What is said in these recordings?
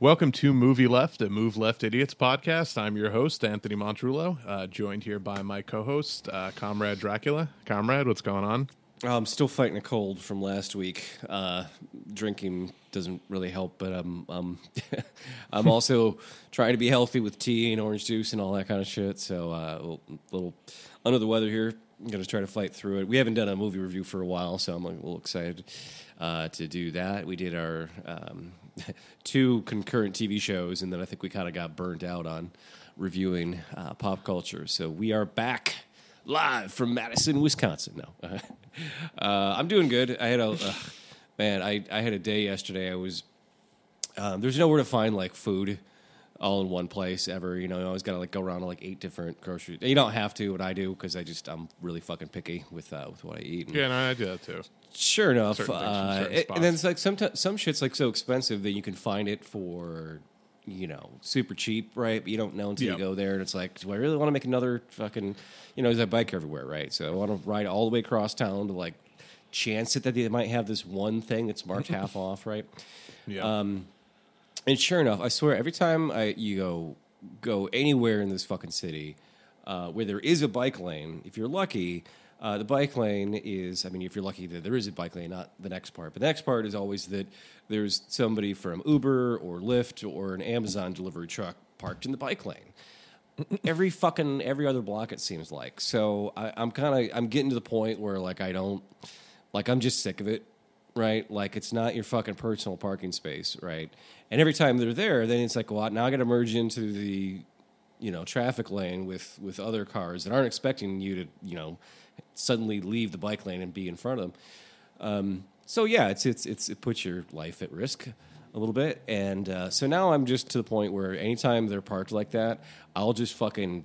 Welcome to Movie Left, a Move Left Idiots podcast. I'm your host, Anthony Montrullo, joined here by my co-host, Comrade Dracula. Comrade, what's going on? I'm still fighting a cold from last week. Drinking doesn't really help, but I'm also trying to be healthy with tea and orange juice and all that kind of shit, so a little under the weather here. I'm going to try to fight through it. We haven't done a movie review for a while, so I'm a little excited to do that. We did our... two concurrent TV shows, and then I think we kind of got burnt out on reviewing pop culture. So we are back live from Madison, Wisconsin. No, I'm doing good. I had a I had a day yesterday. I was there's nowhere to find like food all in one place ever. You know, you always got to like go around to like 8 different groceries. You don't have to, but I do because I'm really fucking picky with what I eat. And yeah, no, I do that too. Sure enough, and then it's like some shit's like so expensive that you can find it for, you know, super cheap, right? But you don't know until you go there, and it's like, do I really want to make another fucking, you know, there's a bike everywhere, right? So I want to ride all the way across town to like chance it that they might have this one thing that's marked half off, right? Yeah. And sure enough, I swear every time you go anywhere in this fucking city where there is a bike lane, if you're lucky. The bike lane is, I mean, if you're lucky that there is a bike lane, not the next part. But the next part is always that there's somebody from Uber or Lyft or an Amazon delivery truck parked in the bike lane. every other block, it seems like. So I'm getting to the point where, like, I'm just sick of it, right? Like, it's not your fucking personal parking space, right? And every time they're there, then it's like, well, now I got to merge into the, you know, traffic lane with other cars that aren't expecting you to, you know, suddenly leave the bike lane and be in front of them. So yeah, it puts your life at risk a little bit. And so now I'm just to the point where anytime they're parked like that, I'll just fucking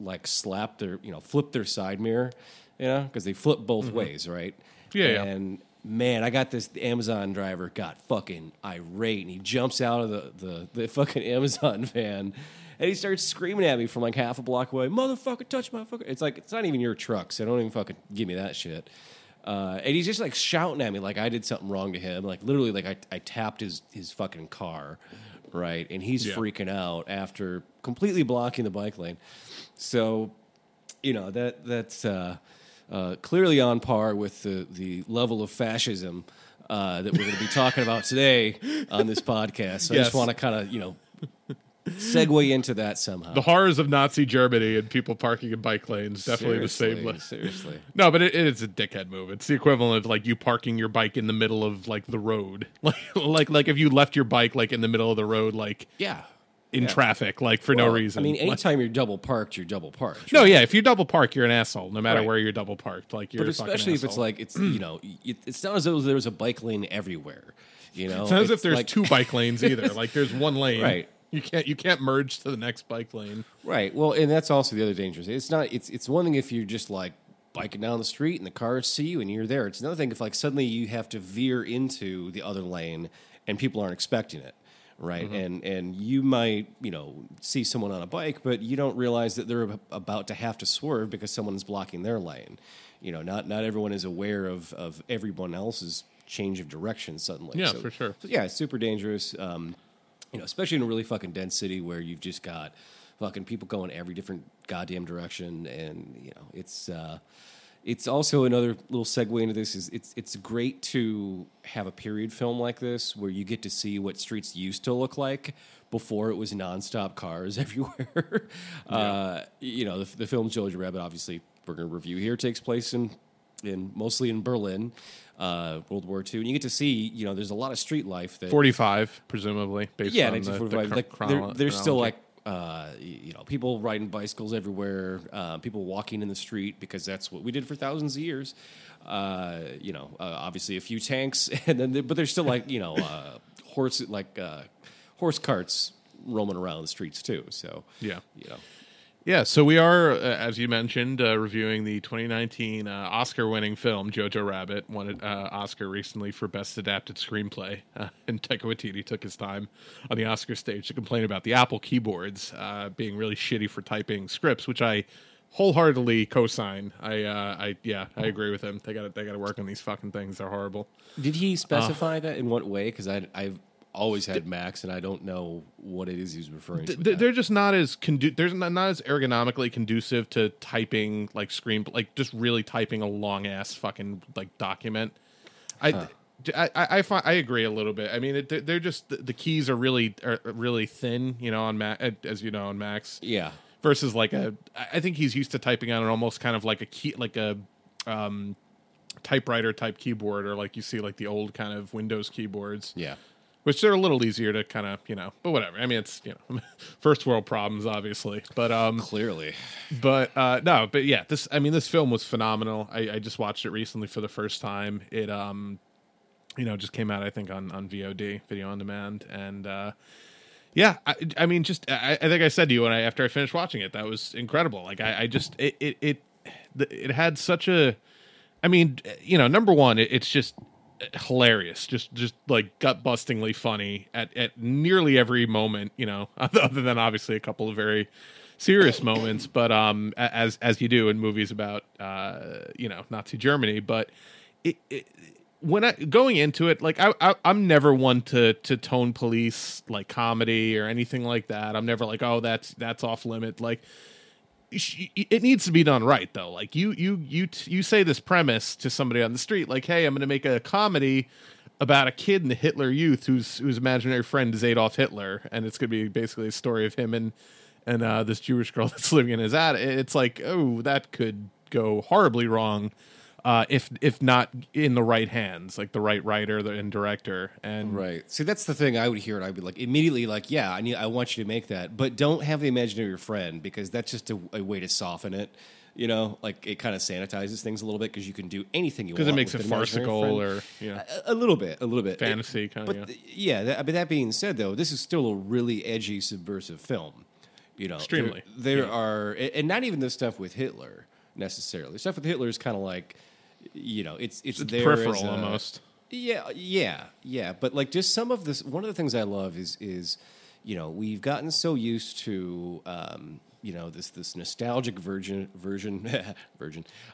like slap their, you know, flip their side mirror, you know, because they flip both ways, right? Yeah. And man, I got this Amazon driver got fucking irate, and he jumps out of the fucking Amazon van. And he starts screaming at me from like half a block away, motherfucker, touch my fucker. It's like, it's not even your truck, so don't even fucking give me that shit. And he's just like shouting at me like I did something wrong to him. Like literally like I tapped his fucking car, right? And he's freaking out after completely blocking the bike lane. So, you know, that's clearly on par with the level of fascism that we're going to be talking about today on this podcast. So yes. I just want to kind of, you know... segue into that somehow. The horrors of Nazi Germany and people parking in bike lanes, definitely the same list. Seriously. No, but it is a dickhead move. It's the equivalent of like you parking your bike in the middle of like the road. Like if you left your bike like in the middle of the road, like traffic, like for no reason. I mean, anytime you're double parked, you're double parked. Right? No, yeah, if you double park, you're an asshole, no matter where you're double parked. Like you're, but especially if it's like it's you know, it's not as though there's a bike lane everywhere. You know, it's not as if there's like... 2 bike lanes either. Like there's one lane, right? You can't merge to the next bike lane. Right. Well, and that's also the other danger. It's one thing if you're just like biking down the street and the cars see you and you're there. It's another thing if like suddenly you have to veer into the other lane and people aren't expecting it. Right. Mm-hmm. And you might, you know, see someone on a bike, but you don't realize that they're about to have to swerve because someone's blocking their lane. You know, not everyone is aware of everyone else's change of direction suddenly. Yeah, so, for sure. So yeah, it's super dangerous. You know, especially in a really fucking dense city where you've just got fucking people going every different goddamn direction, and you know it's also another little segue into this is it's great to have a period film like this where you get to see what streets used to look like before it was nonstop cars everywhere. Yeah. You know, the film Jojo Rabbit, obviously we're gonna review here, takes place in mostly in Berlin, World War II, and you get to see, you know, there's a lot of street life. That 45, presumably, based on the like, there's still like, you know, people riding bicycles everywhere, people walking in the street because that's what we did for thousands of years. You know, obviously a few tanks, and then but there's still like, you know, horse carts roaming around the streets too. So yeah, you know. Yeah, so we are, as you mentioned, reviewing the 2019 Oscar-winning film Jojo Rabbit. Won an Oscar recently for Best Adapted Screenplay, and Taika Waititi took his time on the Oscar stage to complain about the Apple keyboards being really shitty for typing scripts, which I wholeheartedly co-sign. I agree with him. They got to work on these fucking things. They're horrible. Did he specify that in what way? Because I've always had Macs, and I don't know what it is he's referring to. They're just not as they're not as ergonomically conducive to typing, like screen, like just really typing a long ass fucking like document. I agree a little bit. I mean, they're just the keys are really thin, you know, on Mac, as you know, on Macs. Yeah. Versus like I think he's used to typing on an almost kind of like a key, like a typewriter type keyboard, or like you see like the old kind of Windows keyboards. Yeah. Which they're a little easier to kind of, you know, but whatever. I mean, it's, you know, first world problems, obviously, but clearly, but no, but yeah, this film was phenomenal. I just watched it recently for the first time. It, you know, just came out, I think on VOD, video on demand. And I think I said to you after I finished watching it, that was incredible. Like it had such a, I mean, you know, number one, it's just hilarious, just like gut-bustingly funny at nearly every moment, you know, other than obviously a couple of very serious moments, but as you do in movies about you know, Nazi Germany. But it when I going into it, like I'm never one to tone police like comedy or anything like that. I'm never like, oh, that's off limit. Like, it needs to be done right, though. Like you say this premise to somebody on the street, like, hey, I'm going to make a comedy about a kid in the Hitler Youth whose imaginary friend is Adolf Hitler, and it's going to be basically a story of him and this Jewish girl that's living in his attic. It's like, oh, that could go horribly wrong if not in the right hands, like the right writer and director. And right, see, that's the thing. I would hear it, I'd be like immediately, like, yeah, I want you to make that, but don't have the imaginary friend, because that's just a way to soften it. You know, like it kind of sanitizes things a little bit, because you can do anything you want. Because it makes it farcical, or you know, a little bit fantasy kind of. But yeah, but that being said, though, this is still a really edgy, subversive film. You know, extremely. There are, and not even the stuff with Hitler necessarily. The stuff with Hitler is kind of like, you know, it's there peripheral almost. Yeah. But like, just some of this. One of the things I love is you know, we've gotten so used to you know, this nostalgic version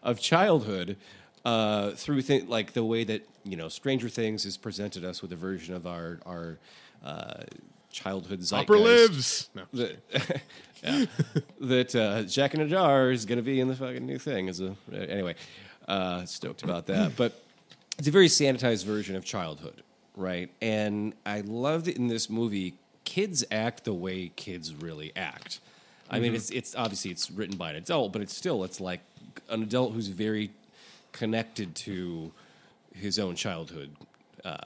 of childhood through like the way that, you know, Stranger Things has presented us with a version of our childhood zeitgeist. Hopper lives. No, that Jack in a Jar is going to be in the fucking new thing. Anyway. Stoked about that, but it's a very sanitized version of childhood, right? And I loved it in this movie. Kids act the way kids really act. I mean, it's obviously it's written by an adult, but it's like an adult who's very connected to his own childhood.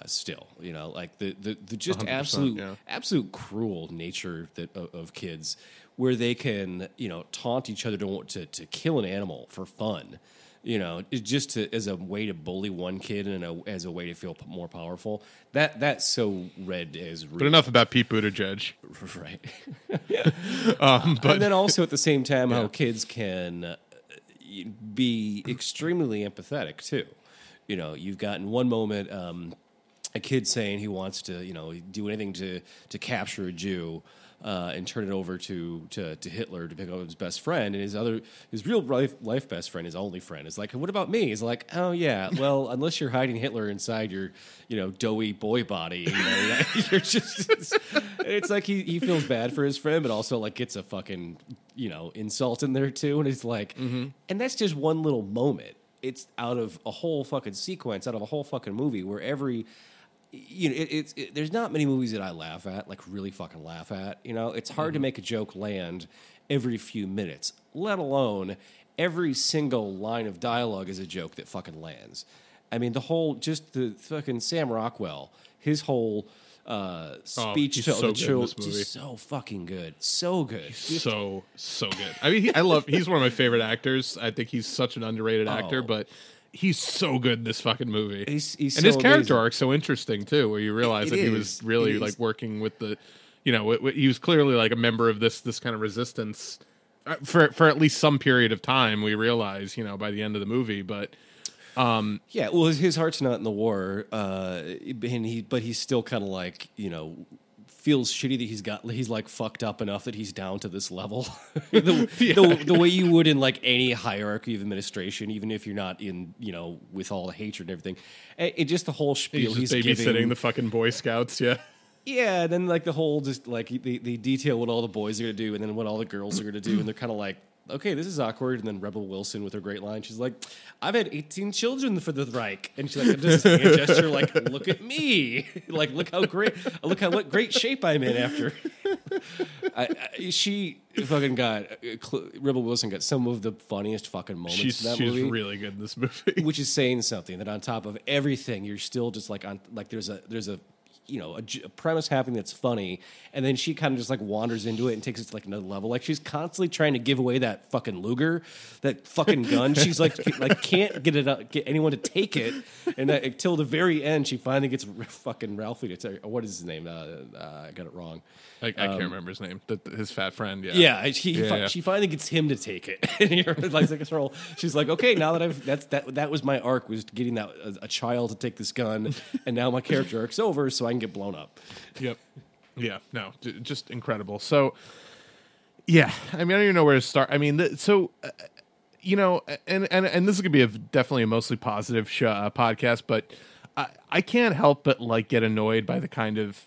Still, you know, like the just absolute cruel nature of kids, where they can, you know, taunt each other to kill an animal for fun. You know, just as a way to bully one kid and as a way to feel more powerful. That's so read as rude. But enough about Pete Buttigieg. Right. Yeah. And then also at the same time, how kids can be extremely empathetic, too. You know, you've got in one moment a kid saying he wants to, you know, do anything to capture a Jew. And turn it over to Hitler to pick up his best friend, and his real life best friend, his only friend, is like, what about me? He's like, oh yeah, well, unless you're hiding Hitler inside your, you know, doughy boy body, you know, you're just. It's like he feels bad for his friend, but also like gets a fucking, you know, insult in there too, and it's like, and that's just one little moment. It's out of a whole fucking sequence, out of a whole fucking movie, where every. You know, there's not many movies that I laugh at, like really fucking laugh at. You know, it's hard to make a joke land every few minutes, let alone every single line of dialogue is a joke that fucking lands. I mean, the fucking Sam Rockwell, his whole speech to the children, just so fucking good, so good, he's so good. I mean, he's one of my favorite actors. I think he's such an underrated actor, but. He's so good in this fucking movie. He's and so his character arc's so interesting, too, where you realize that he was really, like, working with the, you know, he was clearly, like, a member of this kind of resistance for at least some period of time, we realize, you know, by the end of the movie, but... yeah, well, his heart's not in the war, but he's still kind of like, you know... feels shitty that he's like fucked up enough that he's down to this level. The way you would in like any hierarchy of administration, even if you're not in, you know, with all the hatred and everything. It just the whole spiel he's babysitting giving, the fucking Boy Scouts, yeah. Yeah, and then like the whole just like the detail what all the boys are gonna do and then what all the girls are gonna do, and they're kind of like, okay, this is awkward. And then Rebel Wilson with her great line, she's like, I've had 18 children for the Reich, and she's like, just a gesture, like, look at me, like look how great shape I'm in after. She fucking got Rebel Wilson got some of the funniest fucking moments in that movie. She's really good in this movie, which is saying something. That on top of everything, you're still just like on like there's a. You know, a premise happening that's funny, and then she kind of just like wanders into it and takes it to like another level. Like she's constantly trying to give away that fucking Luger, that fucking gun. She's like can't get it up, get anyone to take it, and that, until the very end, she finally gets fucking Ralphie to take. What is his name? I got it wrong. I can't remember his name. His fat friend. Yeah. She finally gets him to take it. And you're like this role. She's like, okay, now that that was my arc, was getting that a child to take this gun, and now my character arc's over, so I can get blown up. Yep. Yeah. No. Just incredible. So, yeah. I mean, I don't even know where to start. I mean, you know, and this is gonna be definitely a mostly positive podcast, but I can't help but like get annoyed by the kind of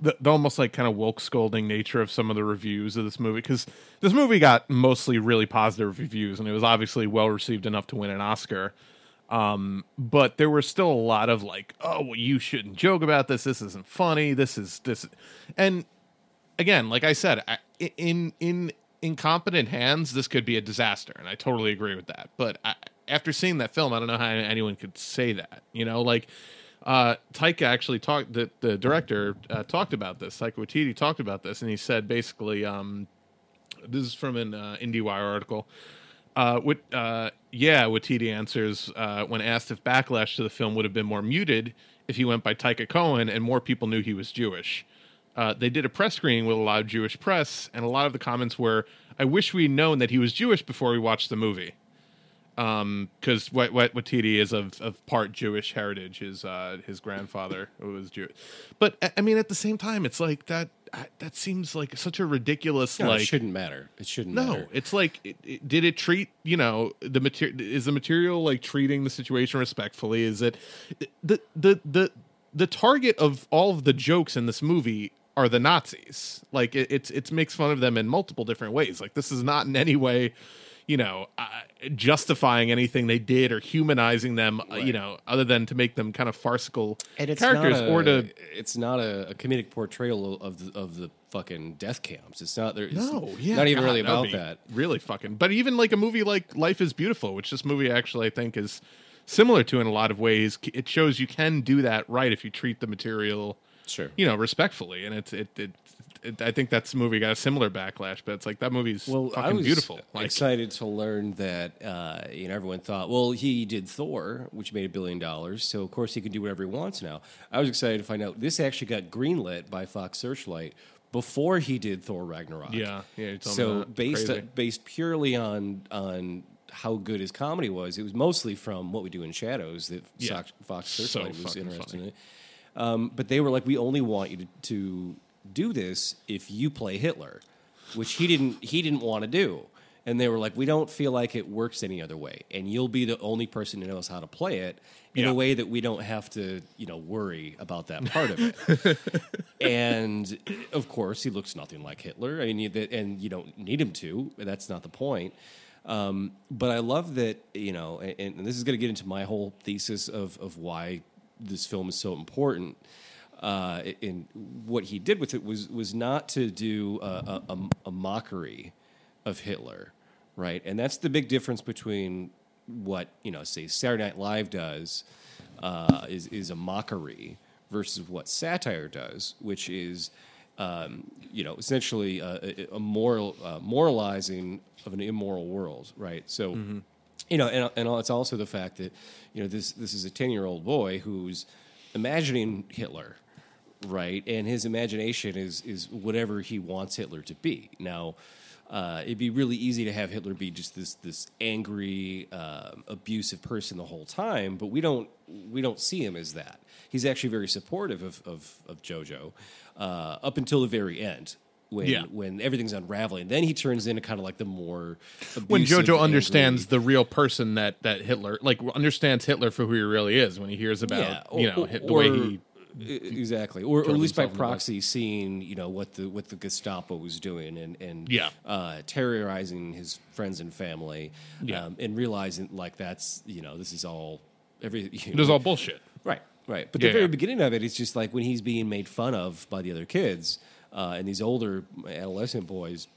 the almost like kind of woke scolding nature of some of the reviews of this movie, because this movie got mostly really positive reviews, and it was obviously well received enough to win an Oscar. But there were still a lot of like, oh, well, you shouldn't joke about this. This isn't funny. This is. And again, like I said, in incompetent hands, this could be a disaster. And I totally agree with that. But after seeing that film, I don't know how anyone could say that, you know, like, Taika actually talked, the director talked about this. Taika Waititi talked about this. And he said, basically, this is from an IndieWire article. Waititi answers when asked if backlash to the film would have been more muted if he went by Taika Cohen and more people knew he was Jewish. They did a press screening with a lot of Jewish press, and a lot of the comments were, I wish we'd known that he was Jewish before we watched the movie. Because what Waititi is of part Jewish heritage. His grandfather was Jewish. But, I mean, at the same time, it's like that. That seems like such a ridiculous. No, like it shouldn't matter. It shouldn't. No, matter. It's like, did it treat, you know, the material? Is the material like treating the situation respectfully? Is it the target of all of the jokes in this movie are the Nazis? Like it makes fun of them in multiple different ways. Like this is not in any way, you know, justifying anything they did or humanizing them, right, you know, other than to make them kind of farcical characters, it's not a comedic portrayal of the fucking death camps. It's not there. Really about that. Really fucking. But even like a movie like Life is Beautiful, which this movie actually I think is similar to in a lot of ways. It shows you can do that right if you treat the material, sure, you know, respectfully, and I think that movie got a similar backlash, but it's like that movie's fucking beautiful. Like, excited to learn that you know, everyone thought, well, he did Thor, which made $1 billion, so of course he can do whatever he wants now. I was excited to find out this actually got greenlit by Fox Searchlight before he did Thor Ragnarok. Yeah, you told me that. Based purely on how good his comedy was, it was mostly from What We Do in Shadows that Fox Searchlight was interested in. But they were like, we only want you to do this if you play Hitler, which he didn't want to do. And they were like, we don't feel like it works any other way, and you'll be the only person who knows how to play it in a way that we don't have to, you know, worry about that part of it. And of course, he looks nothing like Hitler. I mean, and you don't need him to. That's not the point. But I love that, you know, and this is going to get into my whole thesis of why this film is so important. And what he did with it was not to do a mockery of Hitler, right? And that's the big difference between what, you know, say Saturday Night Live does is a mockery versus what satire does, which is you know, essentially a moral moralizing of an immoral world, right? So you know, and it's also the fact that, you know, this is a 10-year-old boy who's imagining Hitler. Right, and his imagination is whatever he wants Hitler to be. Now, it'd be really easy to have Hitler be just this angry, abusive person the whole time, but we don't see him as that. He's actually very supportive of Jojo up until the very end. When everything's unraveling, then he turns into kind of like the more abusive, when Jojo understands the real person that Hitler, like, understands Hitler for who he really is when he hears about, you know, the way he Exactly, or at least by proxy, seeing what the Gestapo was doing and terrorizing his friends and family, and realizing that's this is all everything. It was all bullshit, right? But the very beginning of it, it's just like when he's being made fun of by the other kids and these older adolescent boys.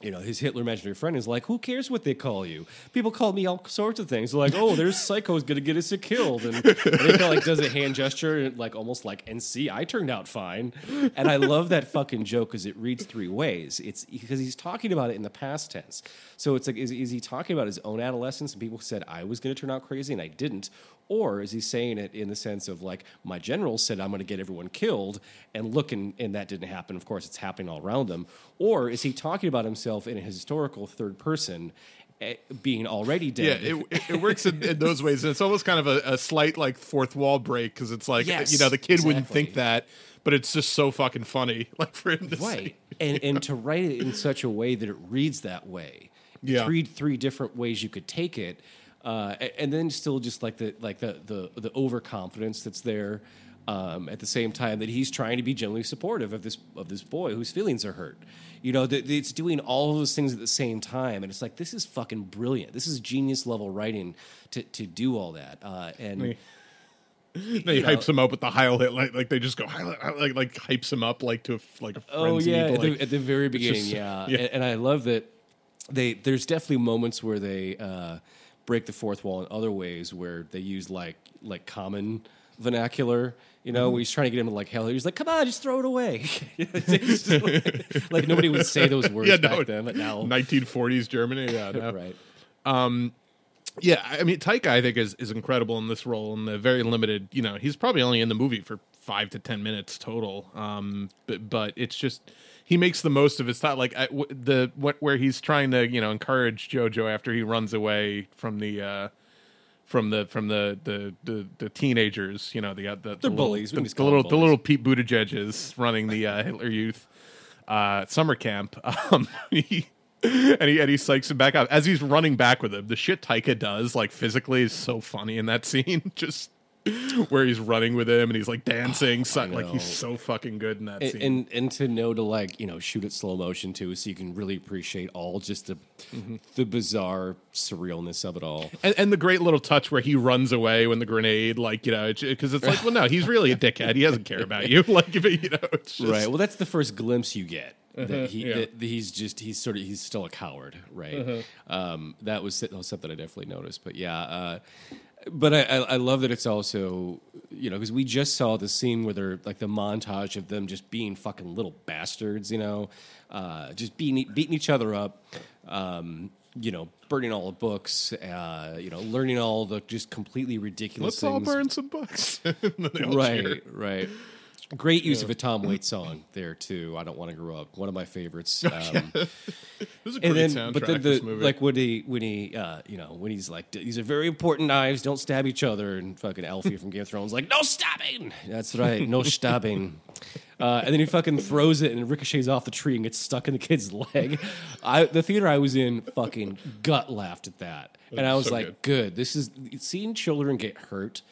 His Hitler imaginary friend is like, who cares what they call you? People call me all sorts of things. They're like, oh, there's psychos going to get us killed. And Nick does a hand gesture, and and see, I turned out fine. And I love that fucking joke because it reads three ways. It's because he's talking about it in the past tense. So it's like, is he talking about his own adolescence and people said I was going to turn out crazy and I didn't? Or is he saying it in the sense of my general said I'm going to get everyone killed and look, and that didn't happen. Of course, it's happening all around them. Or is he talking about himself in a historical third person being already dead? Yeah, it works in those ways. And it's almost kind of a slight fourth wall break because it's the kid wouldn't think that. But it's just so fucking funny for him to see. And to write it in such a way that it reads that way. Yeah. Three different ways you could take it. And then still just the overconfidence that's there at the same time that he's trying to be generally supportive of this boy whose feelings are hurt. It's doing all of those things at the same time, and it's this is fucking brilliant. This is genius level writing to do all that. He hypes him up with the highlight, they just go highlight, hypes him up to a frenzy. Oh yeah, at the very beginning, just, yeah. And I love that there's definitely moments where they. Break the fourth wall in other ways where they use common vernacular. Mm-hmm. Where he's trying to get him to hell. He's come on, just throw it away. Nobody would say those words back then, but now 1940s Germany, right. I mean, Taika I think is incredible in this role and the very limited. He's probably only in the movie for 5 to 10 minutes total. But it's just. He makes the most of his time, where he's trying to, encourage Jojo after he runs away from the teenagers, the bullies, the little Pete Buttigieg's running the Hitler Youth summer camp, and he psychs him back up as he's running back with him. The shit Taika does, physically, is so funny in that scene, just. Where he's running with him and he's dancing, he's so fucking good in that scene. And to know to shoot at slow motion too, so you can really appreciate all just the bizarre surrealness of it all, and the great little touch where he runs away when the grenade, because it's well, no, he's really a dickhead. He doesn't care about you, It's just... Right. Well, that's the first glimpse you get. That he's still a coward, right? That was something I definitely noticed, but yeah. But I love that it's also, because we just saw the scene where they're, the montage of them just being fucking little bastards, just beating each other up, burning all the books, learning all the just completely ridiculous things. Let's all burn some books. Right. Great use of a Tom Waits song there too. I Don't Want to Grow Up. One of my favorites. It was a great soundtrack. But then this movie. When he's these are very important knives. Don't stab each other. And fucking Alfie from Game of Thrones no stabbing. That's right, no stabbing. And then he fucking throws it and ricochets off the tree and gets stuck in the kid's leg. The theater I was in fucking gut laughed at that, and I was so good. This is seeing children get hurt.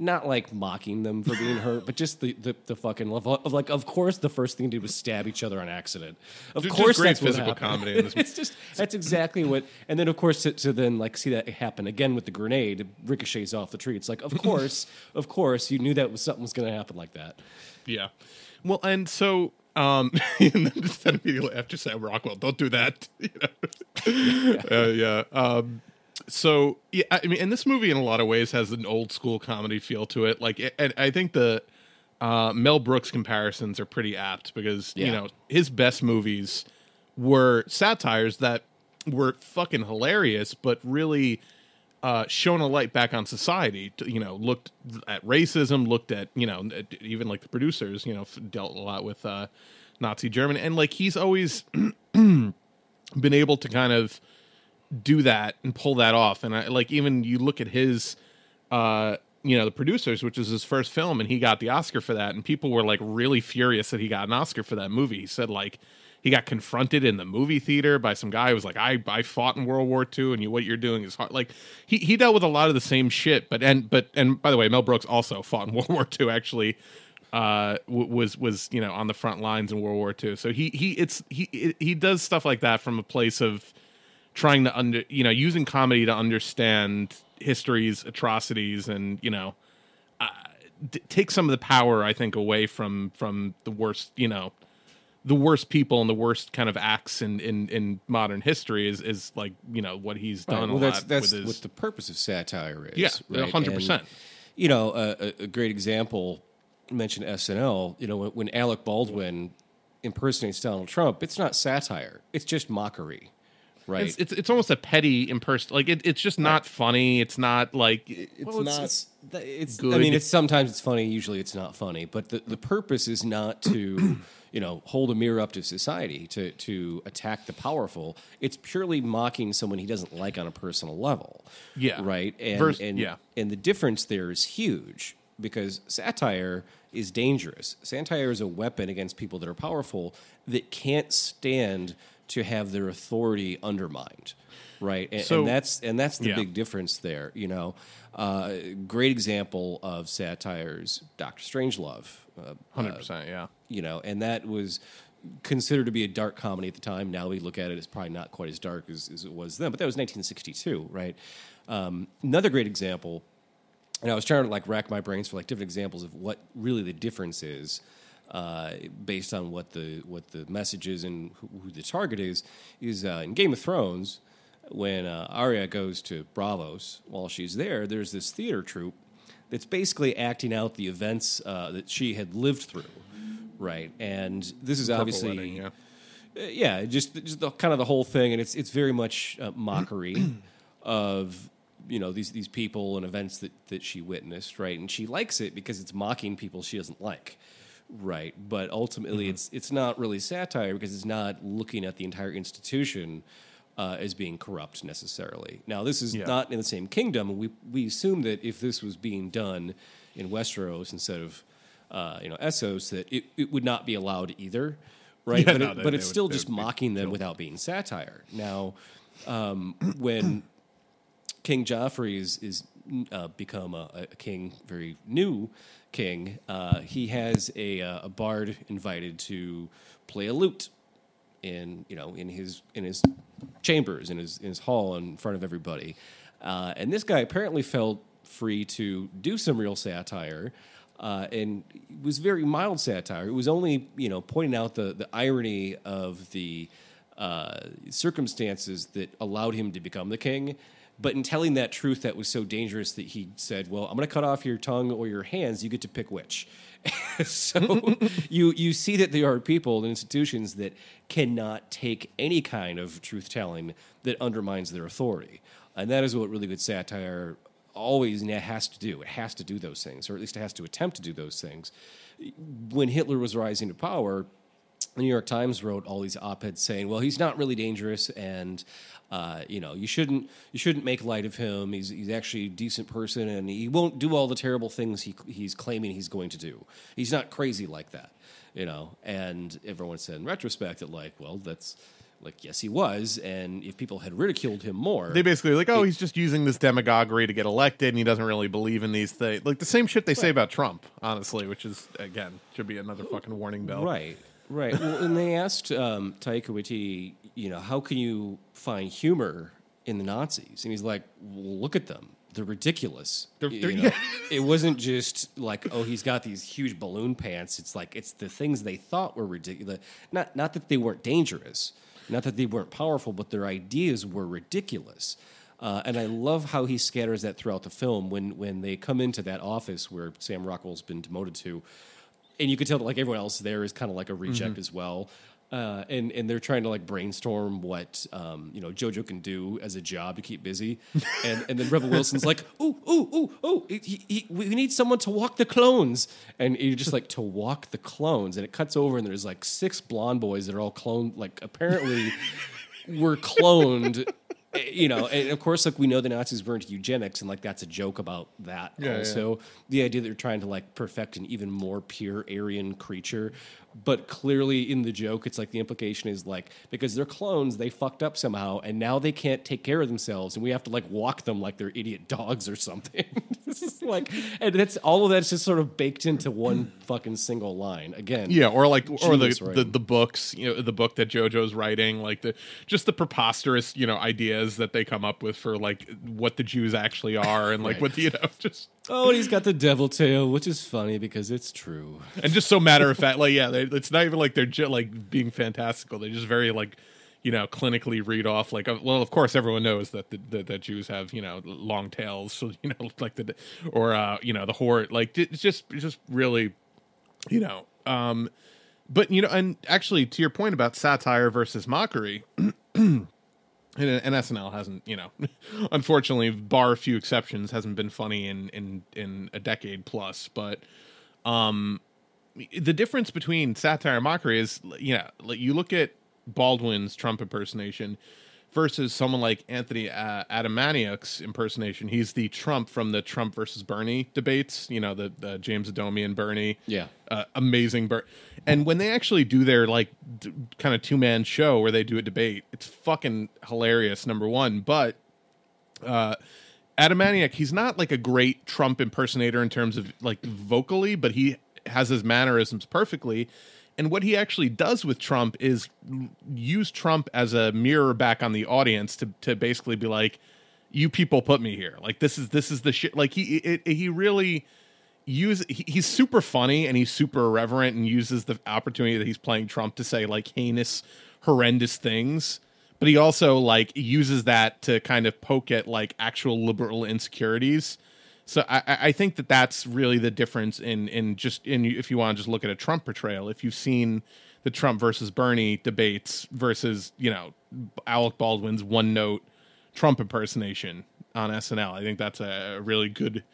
Not mocking them for being hurt, but just the fucking love of of course the first thing to do was stab each other on accident. Of course, great that's physical comedy. In this it's just that's exactly what. And then of course to see that happen again with the grenade, it ricochets off the tree. It's of course, you knew that something was going to happen like that. Yeah, well, and so. And then just immediately after Sam Rockwell, don't do that. So, yeah, I mean, and this movie in a lot of ways has an old school comedy feel to it. And I think the Mel Brooks comparisons are pretty apt because, his best movies were satires that were fucking hilarious, but really shone a light back on society, looked at racism, looked at, even the producers, dealt a lot with Nazi Germany. And he's always been able to kind of do that and pull that off. And I even you look at his The Producers, which is his first film, and he got the Oscar for that, and people were really furious that he got an Oscar for that movie. He said he got confronted in the movie theater by some guy who was I fought in World War II, and what you're doing is hard. He dealt with a lot of the same shit, but by the way, Mel Brooks also fought in World War II actually was you know, on the front lines in World War II. So he does stuff like that from a place of trying to using comedy to understand history's atrocities and, you know, take some of the power, I think, away from the worst, you know, the worst people and the worst kind of acts in modern history is like, you know, what he's done. Well, that's what the purpose of satire is. Yeah, right? 100%. And, you know, a great example, you mentioned SNL, you know, when Alec Baldwin impersonates Donald Trump, it's not satire. It's just mockery, right? It's almost a petty impersonation. Like, it's just not funny. It's not like... It's good. I mean, it's sometimes it's funny. Usually it's not funny. But the purpose is not to... you know, hold a mirror up to society, to attack the powerful. It's purely mocking someone he doesn't like on a personal level. Yeah. Right? And the difference there is huge, because satire is dangerous. Satire is a weapon against people that are powerful that can't stand to have their authority undermined. Right? And that's the big difference there, you know. Great example of satires, Dr. Strangelove. 100%, yeah. You know, and that was considered to be a dark comedy at the time. Now we look at it, it's probably not quite as dark as it was then, but that was 1962, right? Another great example, and I was trying to like rack my brains for like different examples of what really the difference is based on what the message is and who the target is in Game of Thrones. When Arya goes to Braavos, while she's there, there's this theater troupe that's basically acting out the events that she had lived through, right? And this is obviously, wedding, yeah. Just the, kind of the whole thing, and it's very much mockery of, you know, these people and events that she witnessed, right? And she likes it because it's mocking people she doesn't like. Right, but ultimately it's not really satire because it's not looking at the entire institution as being corrupt necessarily. Now, this is not in the same kingdom. We assume that if this was being done in Westeros instead of Essos, that it would not be allowed either, right? Yeah, but it's still just mocking them without being satire. Now, when King Joffrey is become a king, very new king, he has a bard invited to play a lute in his chambers, in his hall, in front of everybody, and this guy apparently felt free to do some real satire, and it was very mild satire. It was only pointing out the irony of the circumstances that allowed him to become the king. But in telling that truth, that was so dangerous that he said, "Well, I'm going to cut off your tongue or your hands. You get to pick which." So you see that there are people and institutions that cannot take any kind of truth telling that undermines their authority, and that is what really good satire always has to do. It has to do those things, or at least it has to attempt to do those things. When Hitler was rising to power, the New York Times wrote all these op-eds saying, "Well, he's not really dangerous, and you shouldn't make light of him. He's actually a decent person, and he won't do all the terrible things he's claiming he's going to do. He's not crazy like that, you know." And everyone said in retrospect that, like, well, that's like, yes, he was, and if people had ridiculed him more, they basically were like, oh, he's just using this demagoguery to get elected, and he doesn't really believe in these things. Like the same shit they say about Trump, honestly, which is again should be another fucking warning bell, right? Right. Well, and they asked Taika Waititi, how can you find humor in the Nazis? And he's like, well, look at them. They're ridiculous. It wasn't just like, oh, he's got these huge balloon pants. It's like, it's the things they thought were ridiculous. Not that they weren't dangerous, not that they weren't powerful, but their ideas were ridiculous. And I love how he scatters that throughout the film when they come into that office where Sam Rockwell's been demoted to. And you could tell that like everyone else there is kind of like a reject as well, and they're trying to like brainstorm what Jojo can do as a job to keep busy, and then Rebel Wilson's like, ooh, we need someone to walk the clones, and you're just like, to walk the clones, and it cuts over and there's like six blonde boys that are all cloned, like apparently were cloned. And of course, like, we know the Nazis were into eugenics, and like that's a joke about that. Yeah, also, the idea that they're trying to like perfect an even more pure Aryan creature, But clearly in the joke, it's like the implication is like, because they're clones, they fucked up somehow, and now they can't take care of themselves, and we have to like walk them like they're idiot dogs or something. This is like, and that's all of that's just sort of baked into one fucking single line again. Yeah, or like, or the books, you know, the book that JoJo's writing, like the just the preposterous, you know, ideas that they come up with for like what the Jews actually are, and like right. what the, you know, just. Oh, and he's got the devil tail, which is funny because it's true. And just so matter of fact, like, yeah, it's not even like they're like being fantastical. They just very like, you know, clinically read off like, well, of course, everyone knows that that Jews have, you know, long tails. So, you know, like the, or, you know, the horde, like it's just really, you know, but, you know, and actually to your point about satire versus mockery, and SNL hasn't, you know, unfortunately, bar a few exceptions, hasn't been funny in a decade plus. But the difference between satire and mockery is, you know, like you look at Baldwin's Trump impersonation versus someone like Anthony Adamaniak's impersonation. He's the Trump from the Trump versus Bernie debates, you know, the James Adomian Bernie. Yeah. Amazing. And when they actually do their like kind of two-man show where they do a debate, it's fucking hilarious, number one. But Adamaniak, he's not like a great Trump impersonator in terms of like vocally, but he has his mannerisms perfectly. And what he actually does with Trump is use Trump as a mirror back on the audience to basically be like, you people put me here. Like, this is the shit. Like, he's super funny and he's super irreverent and uses the opportunity that he's playing Trump to say like heinous, horrendous things. But he also like uses that to kind of poke at like actual liberal insecurities. So I think that that's really the difference in if you want to just look at a Trump portrayal. If you've seen the Trump versus Bernie debates versus, you know, Alec Baldwin's one note Trump impersonation on SNL, I think that's a really good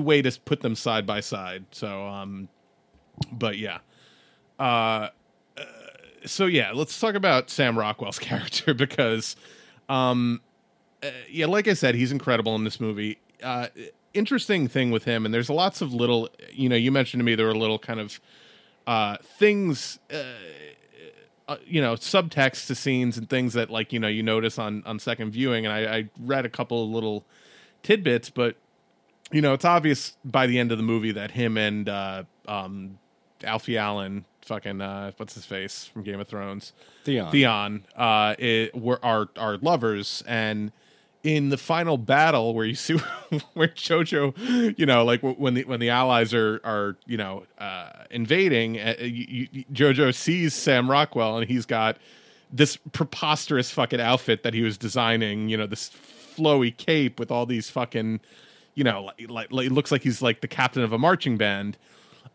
way to put them side by side. So, but yeah. So yeah, let's talk about Sam Rockwell's character because, yeah, like I said, he's incredible in this movie. Interesting thing with him, and there's lots of little, you know, you mentioned to me there were little kind of things, you know, subtext to scenes and things that like, you know, you notice on second viewing, and I read a couple of little tidbits, but you know, it's obvious by the end of the movie that him and Alfie Allen, fucking what's his face from Game of Thrones, Theon are lovers. And in the final battle where you see where Jojo, you know, like when the allies are you know, invading, Jojo sees Sam Rockwell and he's got this preposterous fucking outfit that he was designing, you know, this flowy cape with all these fucking, you know, like it looks like he's like the captain of a marching band.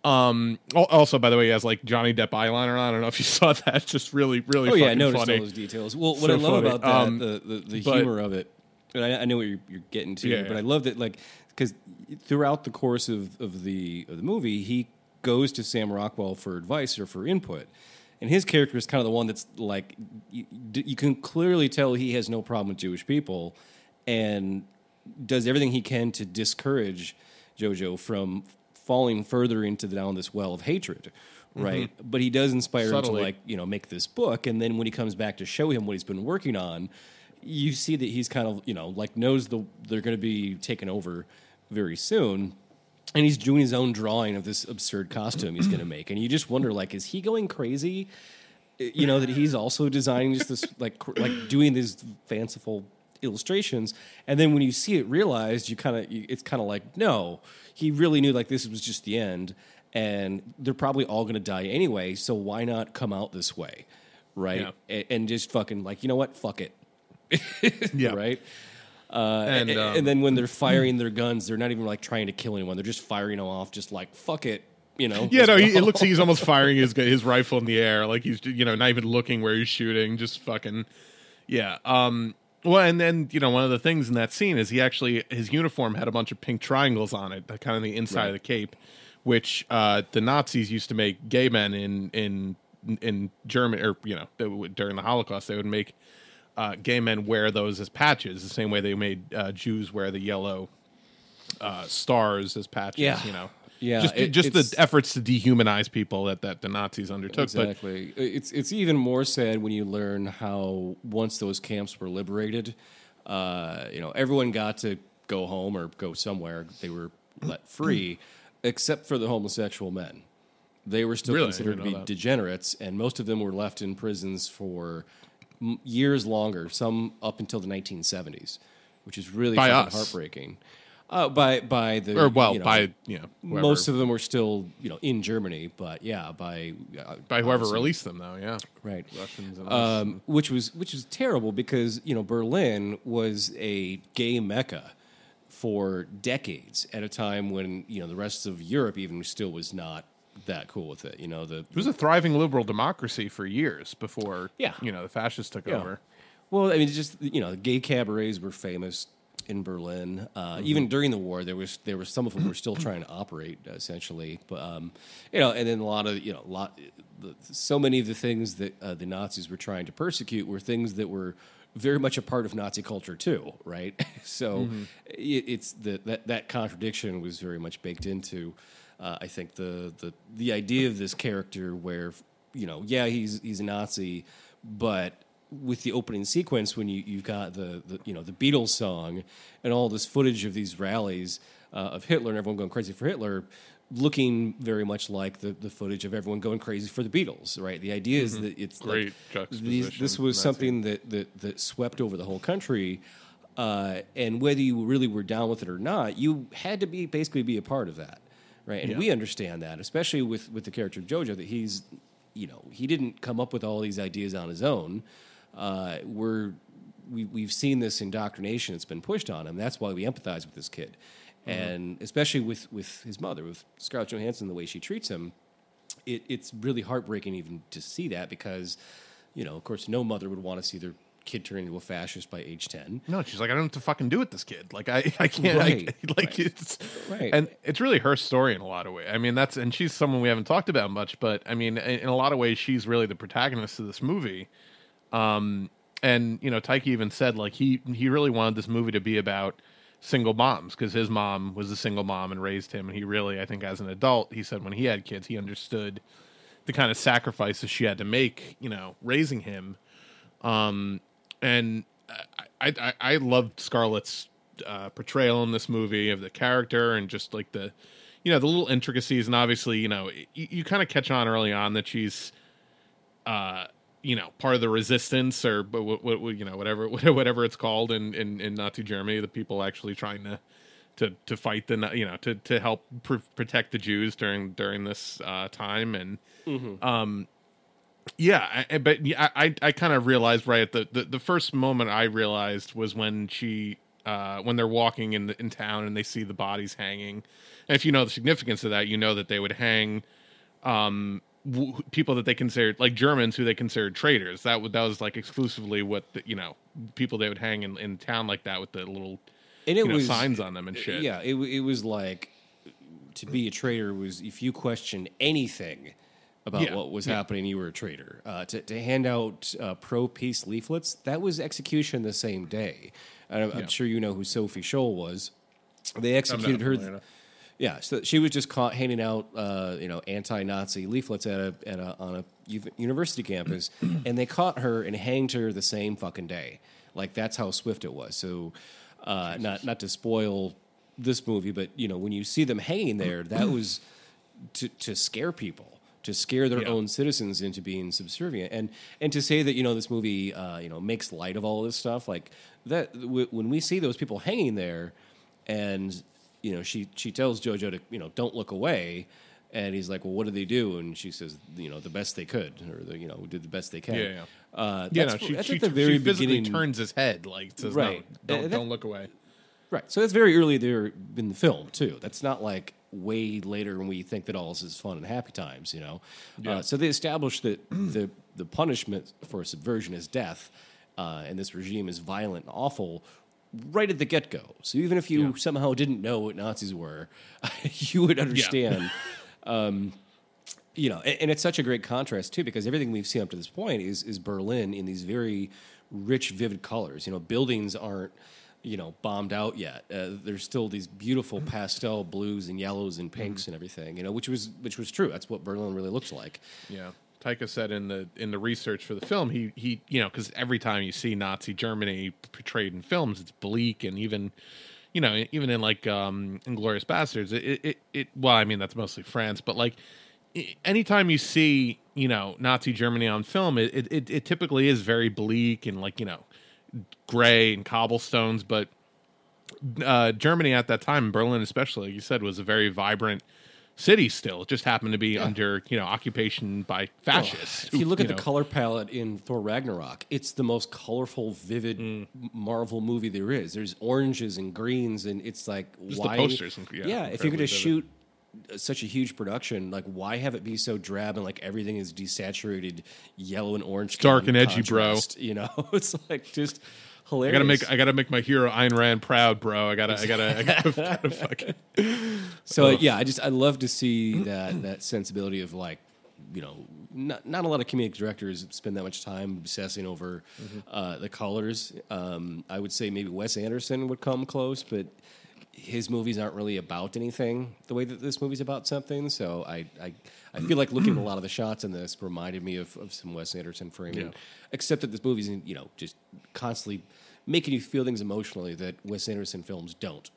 Also, by the way, he has like Johnny Depp eyeliner on. I don't know if you saw that. It's just really, really funny. Oh yeah, I noticed funny. All those details. Well, what so I love funny. About that, the humor of it. And I know what you're getting to, yeah, but yeah. I love that, like, because throughout the course of the movie, he goes to Sam Rockwell for advice or for input, and his character is kind of the one that's like, you can clearly tell he has no problem with Jewish people, and does everything he can to discourage Jojo from falling further into down this well of hatred. Right, mm-hmm. But he does inspire him to like, you know, make this book, and then when he comes back to show him what he's been working on. You see that he's kind of, you know, like knows they're going to be taken over very soon. And he's doing his own drawing of this absurd costume he's going to make. And you just wonder, like, is he going crazy? You know, that he's also designing just this, like doing these fanciful illustrations. And then when you see it realized, it's kind of like, no, he really knew like this was just the end. And they're probably all going to die anyway. So why not come out this way? Right. Yeah. And just fucking like, you know what? Fuck it. Yeah. Right. And then when they're firing their guns, they're not even like trying to kill anyone. They're just firing them off, just like fuck it, you know. Yeah, no, well. It looks like he's almost firing his rifle in the air, like he's, you know, not even looking where he's shooting, just fucking, yeah. Well, and then, you know, one of the things in that scene is his uniform had a bunch of pink triangles on it, kind of the inside right. of the cape, which the Nazis used to make gay men in Germany, or you know, during the Holocaust, they would make. Gay men wear those as patches, the same way they made Jews wear the yellow stars as patches, yeah. You know. Yeah, just the efforts to dehumanize people that the Nazis undertook. Exactly. But it's even more sad when you learn how once those camps were liberated, everyone got to go home or go somewhere. They were let free, except for the homosexual men. They were still considered to be degenerates, and most of them were left in prisons for years longer, some up until the 1970s, which is really heartbreaking. Whoever. Most of them were still, in Germany, but by whoever released them, though, yeah, right. Russians and which was terrible because Berlin was a gay mecca for decades at a time when the rest of Europe even still was not that cool with it. It was a thriving liberal democracy for years before the fascists took over. Well, I mean, just the gay cabarets were famous in Berlin. Even during the war, there were some of them were still trying to operate essentially, but and then so many of the things that the Nazis were trying to persecute were things that were very much a part of Nazi culture too, right? So it's that contradiction was very much baked into I think the idea of this character where he's a Nazi, but with the opening sequence when you've got the Beatles song and all this footage of these rallies of Hitler and everyone going crazy for Hitler looking very much like the footage of everyone going crazy for the Beatles, right? The idea is that it's great juxtaposition. This was something that swept over the whole country, and whether you really were down with it or not, you had to basically be a part of that, right? And we understand that, especially with the character of Jojo, that he's he didn't come up with all these ideas on his own. We've seen this indoctrination that's been pushed on him. That's why we empathize with this kid, and especially with his mother, with Scarlett Johansson, the way she treats him, it's really heartbreaking even to see that because, of course, no mother would want to see their kid turn into a fascist by age 10. No, she's like, I don't know what to fucking do with this kid. Like I can't. Right. And it's really her story in a lot of ways. I mean, and she's someone we haven't talked about much, but I mean, in a lot of ways, she's really the protagonist of this movie. And Taika even said like he really wanted this movie to be about single moms because his mom was a single mom and raised him, and he really, I think, as an adult, he said when he had kids, he understood the kind of sacrifices she had to make, raising him. And I loved Scarlett's portrayal in this movie of the character and just like the, the little intricacies, and obviously you kind of catch on early on that she's part of the resistance or whatever it's called in Nazi Germany, the people actually trying to fight to help protect the Jews during this time. And I kind of realized right at the first moment I realized was when she when they're walking in town and they see the bodies hanging. And if you know the significance of that, you know that they would hang people that they considered like Germans who they considered traitors. That was like exclusively what people they would hang in town like that with the little signs on them and shit. Yeah, it was like to be a traitor was if you question anything about what was happening, you were a traitor. To hand out pro-peace leaflets, that was execution the same day. And I'm sure you know who Sophie Scholl was. They executed her. Yeah, so she was just caught handing out, anti-Nazi leaflets on a university campus, and they caught her and hanged her the same fucking day. Like that's how swift it was. So, not to spoil this movie, but when you see them hanging there, that was to scare people, to scare their own citizens into being subservient, and to say that this movie makes light of all this stuff like that. When we see those people hanging there, and she tells Jojo to, don't look away. And he's like, well, what did they do? And she says, the best they could, or did the best they can. Yeah. She physically turns his head, says, right. No, don't look away. Right. So that's very early there in the film, too. That's not like way later when we think that all this is fun and happy times, Yeah. So they established that the punishment for subversion is death, and this regime is violent and awful, right at the get-go. So even if you somehow didn't know what Nazis were, you would understand. And it's such a great contrast, too, because everything we've seen up to this point is Berlin in these very rich, vivid colors. Buildings aren't you know, bombed out yet. There's still these beautiful pastel blues and yellows and pinks and everything, you know, which was true. That's what Berlin really looks like. Yeah. Taika said in the research for the film, he you know, because every time you see Nazi Germany portrayed in films, it's bleak, and even in like Inglourious Bastards, well, I mean that's mostly France, but like anytime you see, you know, Nazi Germany on film, it typically is very bleak and like, you know, gray and cobblestones, but Germany at that time, Berlin especially, like you said, was a very vibrant city still. It just happened to be under, you know, occupation by fascists. If you look at the color palette in Thor Ragnarok, it's the most colorful, vivid Marvel movie there is. There's oranges and greens, and it's like, just why? The posters. Yeah, if you're going to shoot such a huge production, like, why have it be so drab and like everything is desaturated yellow and orange? Dark and edgy, bro. You know, it's like just hilarious. I gotta make my hero Ayn Rand proud, bro. I gotta fucking. So yeah, I love to see that sensibility of like, you know, not a lot of comedic directors spend that much time obsessing over the colors. I would say maybe Wes Anderson would come close, but his movies aren't really about anything the way that this movie's about something. So I feel like looking at a lot of the shots in this reminded me of some Wes Anderson framing, except that this movie's, you know, just constantly making you feel things emotionally that Wes Anderson films don't.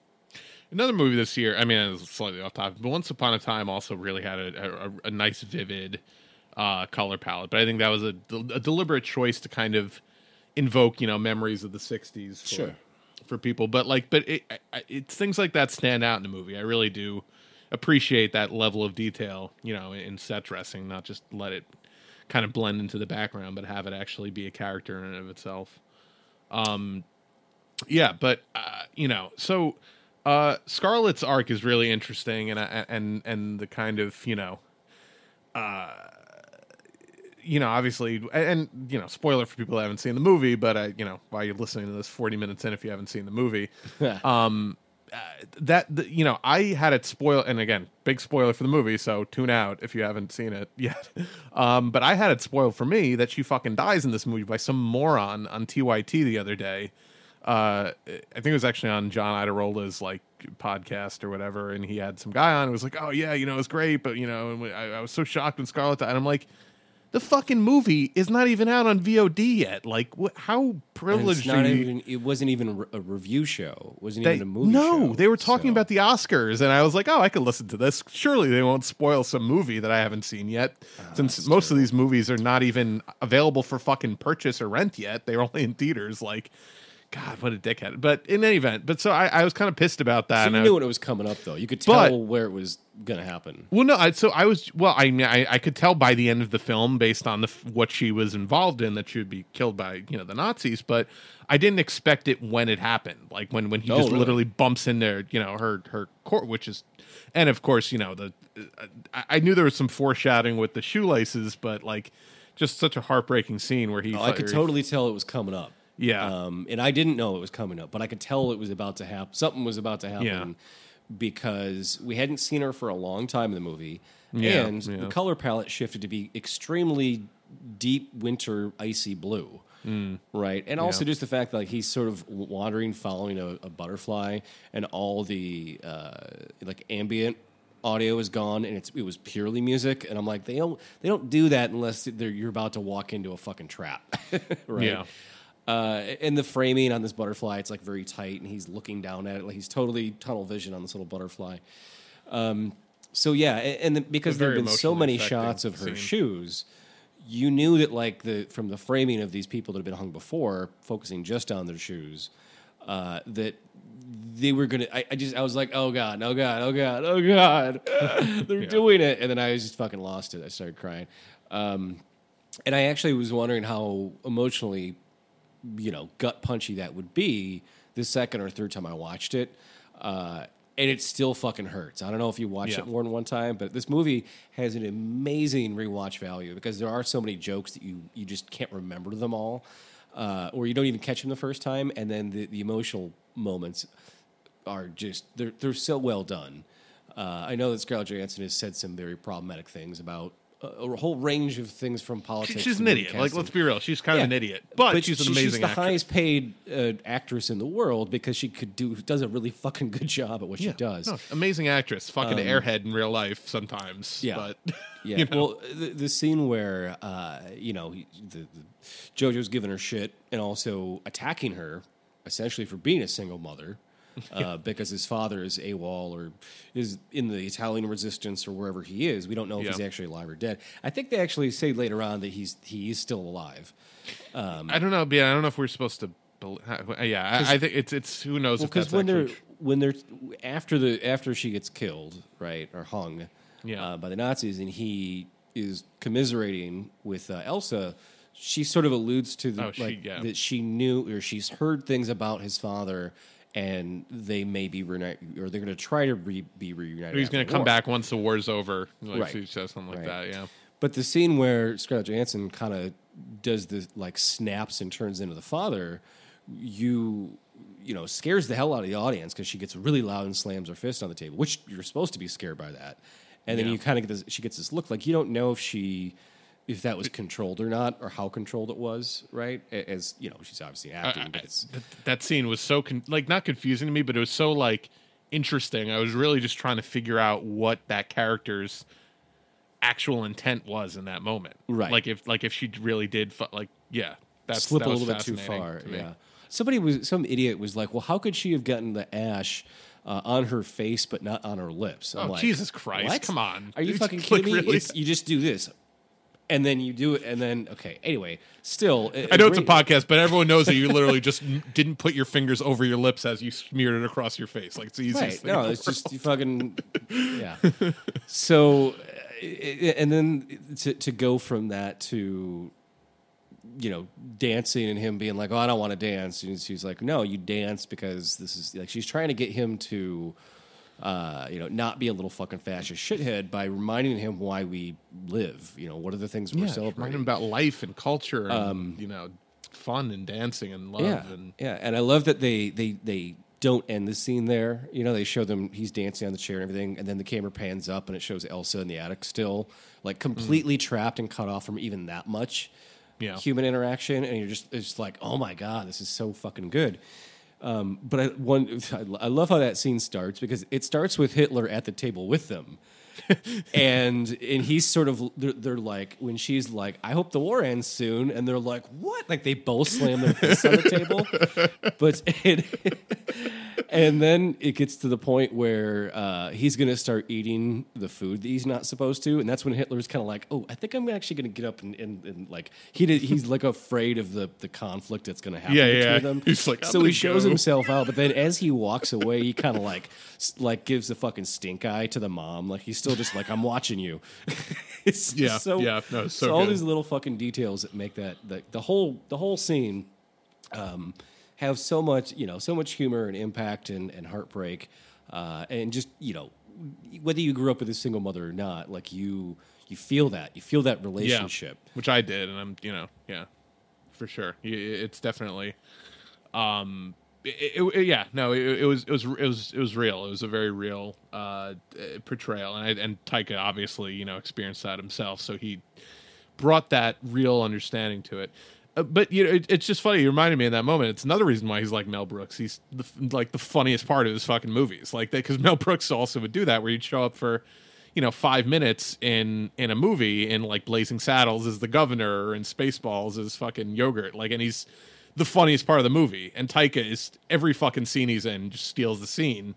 Another movie this year, I mean, it's slightly off topic, but Once Upon a Time also really had a nice, vivid color palette. But I think that was a deliberate choice to kind of invoke, you know, memories of the 60s for people. But like, it's things like that stand out in the movie. I really do appreciate that level of detail, you know, in set dressing, not just let it kind of blend into the background, but have it actually be a character in and of itself. You know, so... Scarlett's arc is really interesting, and the kind of, you know, obviously, and you know, spoiler for people that haven't seen the movie, but you know, while you're listening to this 40 minutes in, if you haven't seen the movie, you know, I had it spoiled, and again, big spoiler for the movie, so tune out if you haven't seen it yet. But I had it spoiled for me that she fucking dies in this movie by some moron on TYT the other day. I think it was actually on John Iderola's like podcast or whatever, and he had some guy on who was like, "Oh yeah, you know, it was great, but you know, and I was so shocked when Scarlett died." And I'm like, the fucking movie is not even out on VOD yet. Like, how privileged? It wasn't even a review show. It wasn't even a movie. No, show, they were talking about the Oscars, and I was like, "Oh, I could listen to this. Surely they won't spoil some movie that I haven't seen yet, since most of these movies are not even available for fucking purchase or rent yet. They're only in theaters." Like, God, what a dickhead. But in any event, so I was kind of pissed about that. So you knew when it was coming up, though. You could tell where it was going to happen. Well, no, I could tell by the end of the film, based on what she was involved in, that she would be killed by, you know, the Nazis, but I didn't expect it when it happened. Like, when he literally bumps into, you know, her court, which is, and of course, you know, I knew there was some foreshadowing with the shoelaces, but, like, just such a heartbreaking scene where he... I could totally tell it was coming up. Yeah. And I didn't know it was coming up, but I could tell it was about to happen. Something was about to happen because we hadn't seen her for a long time in the movie. Yeah, and the color palette shifted to be extremely deep winter icy blue. Right. And also just the fact that like, he's sort of wandering, following a butterfly, and all the like ambient audio is gone, and it was purely music, and I'm like, they don't do that unless you're about to walk into a fucking trap. Right. Yeah. And the framing on this butterfly, it's like very tight, and he's looking down at it. Like, he's totally tunnel vision on this little butterfly. So yeah, and because there have been so many shots of her shoes, you knew that like from the framing of these people that have been hung before, focusing just on their shoes, that they were gonna. I was like, oh god, oh god, oh god, oh god, they're doing it, and then I just fucking lost it. I started crying, and I actually was wondering how emotionally, you know, gut punchy that would be the second or third time I watched it. And it still fucking hurts. I don't know if you watched it more than one time, but this movie has an amazing rewatch value because there are so many jokes that you just can't remember them all, or you don't even catch them the first time. And then the emotional moments are just, they're so well done. I know that Scarlett Johansson has said some very problematic things about a whole range of things from politics. She's an idiot. Like, let's be real. She's kind of an idiot, but she's an amazing actress. She's the highest paid actress in the world because she does a really fucking good job at what she does. No, amazing actress. Fucking airhead in real life sometimes. Yeah. But, yeah. You know. Well, the scene where, JoJo's giving her shit and also attacking her essentially for being a single mother. Because his father is AWOL or is in the Italian resistance or wherever he is. We don't know if he's actually alive or dead. I think they actually say later on that he is still alive. I don't know. Yeah, I don't know if we're supposed to. Yeah, I think it's who knows. Well, because when they're after she gets killed, right, or hung, by the Nazis, and he is commiserating with Elsa. She sort of alludes to that she knew or she's heard things about his father. And they may be reunited, or they're going to try to be reunited. Or he's going to come back once the war's over. Like, right. She says something like that, yeah. But the scene where Scarlett Johansson kind of does the, like, snaps and turns into the father, you know, scares the hell out of the audience because she gets really loud and slams her fist on the table, which you're supposed to be scared by that. And then you kind of she gets this look like you don't know if that was controlled or not, or how controlled it was, right? As, you know, she's obviously acting. But that scene was so, not confusing to me, but it was so, like, interesting. I was really just trying to figure out what that character's actual intent was in that moment. Right. Like, if she really did, that was a little bit too far. Yeah. Some idiot was like, well, how could she have gotten the ash on her face but not on her lips? I'm Jesus Christ. What? Come on. Are you fucking kidding me? Really? You just do this. And then you do it, and then, okay, anyway, still... I know it's a podcast, but everyone knows that you literally just didn't put your fingers over your lips as you smeared it across your face. Like, it's the easiest thing in the world. It's just you fucking... Yeah. So, and then to go from that to, you know, dancing and him being like, oh, I don't want to dance. And she's like, no, you dance because this is... Like, she's trying to get him to... not be a little fucking fascist shithead by reminding him why we live. You know, what are the things we're celebrating? Remind him about life and culture and, fun and dancing and love. Yeah, and I love that they don't end the scene there. You know, they show them, he's dancing on the chair and everything, and then the camera pans up and it shows Elsa in the attic still, like completely trapped and cut off from even that much human interaction. And you're just, it's like, oh my God, this is so fucking good. But I love how that scene starts because it starts with Hitler at the table with them, and he's sort of they're like when she's like, I hope the war ends soon, and they're like, what? Like they both slam their fists on the table, and then it gets to the point where he's gonna start eating the food that he's not supposed to, and that's when Hitler's kind of like, oh, I think I'm actually gonna get up and like he's like afraid of the conflict that's gonna happen between them. He's like, so he shows himself out, but then as he walks away, he kind of like gives the fucking stink eye to the mom, like he's still just like, I'm watching you. It's so all these little fucking details that make that the whole scene. Have so much, you know, so much humor and impact and heartbreak, and just, you know, whether you grew up with a single mother or not, like you feel that, relationship, which I did, and I'm, you know, for sure, it's definitely, it was real, it was a very real portrayal, and Taika obviously, you know, experienced that himself, so he brought that real understanding to it. But, you know, it's just funny. You reminded me in that moment. It's another reason why he's like Mel Brooks. He's the funniest part of his fucking movies. Like that, because Mel Brooks also would do that where he'd show up for, you know, 5 minutes in a movie in like Blazing Saddles as the governor or in Spaceballs as fucking yogurt. Like, and he's the funniest part of the movie. And Taika is every fucking scene he's in just steals the scene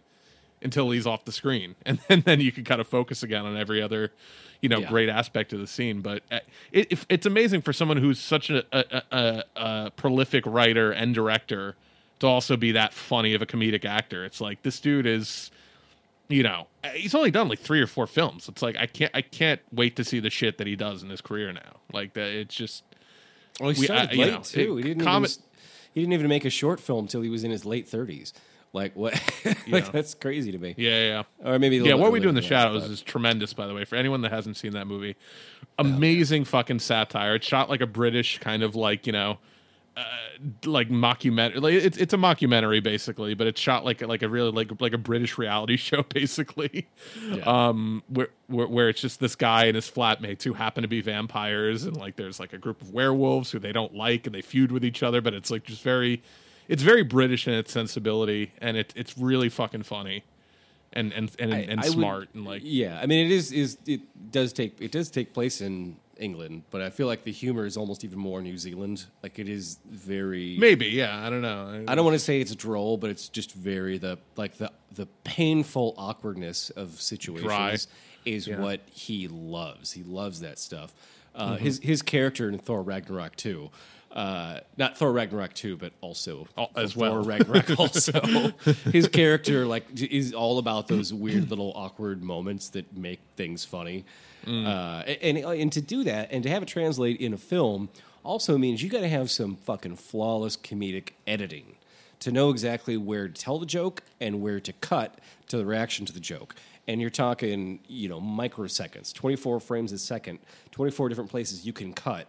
until he's off the screen. And then you can kind of focus again on every other, you know, great aspect of the scene. But it's amazing for someone who's such a prolific writer and director to also be that funny of a comedic actor. It's like, this dude is, you know, he's only done like 3 or 4 films. It's like, I can't wait to see the shit that he does in his career now. Like that. It's just, well, he started late too. He didn't even make a short film till he was in his late 30s. Like what? Like that's crazy to me. Yeah. Or maybe What We Do in the Shadows is tremendous, by the way. For anyone that hasn't seen that movie, amazing fucking satire. It's shot like a British kind of like, you know, like mockumentary. Like, it's a mockumentary basically, but it's shot like a really British reality show basically. Yeah. Where it's just this guy and his flatmates who happen to be vampires, and like there's like a group of werewolves who they don't like and they feud with each other, but it's like just very, it's very British in its sensibility, and it's really fucking funny. And smart, and like, yeah, I mean, it does take place in England, but I feel like the humor is almost even more New Zealand. Like, it is very, maybe, yeah, I don't know. I don't want to say it's droll, but it's just very the painful awkwardness of situations is what he loves. He loves that stuff. Mm-hmm. His character in Thor Ragnarok 2. Not Thor Ragnarok 2, but also as well. Thor Ragnarok also. His character is all about those weird little awkward moments that make things funny. Mm. And to do that and to have it translate in a film also means you got to have some fucking flawless comedic editing to know exactly where to tell the joke and where to cut to the reaction to the joke. And you're talking, microseconds, 24 frames a second, 24 different places you can cut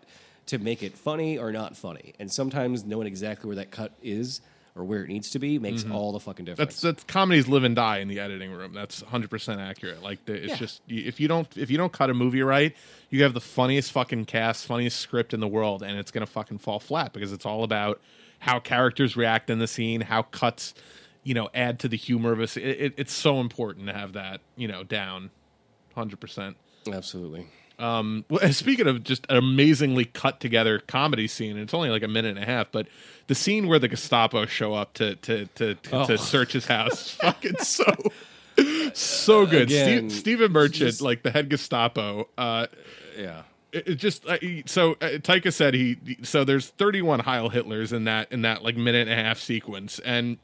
to make it funny or not funny. And sometimes knowing exactly where that cut is or where it needs to be makes all the fucking difference. That's comedies live and die in the editing room. That's 100% accurate. Just if you don't cut a movie right, you have the funniest fucking cast, funniest script in the world, and it's going to fucking fall flat because it's all about how characters react in the scene, how cuts, add to the humor of a scene. It's so important to have that, down 100%. Absolutely. Speaking of just an amazingly cut together comedy scene, and it's only like a minute and a half, but the scene where the Gestapo show up to search his house, fucking so good. Again, Stephen Merchant, just, the head Gestapo. Yeah. Taika said so there's 31 Heil Hitlers in that minute and a half sequence. And,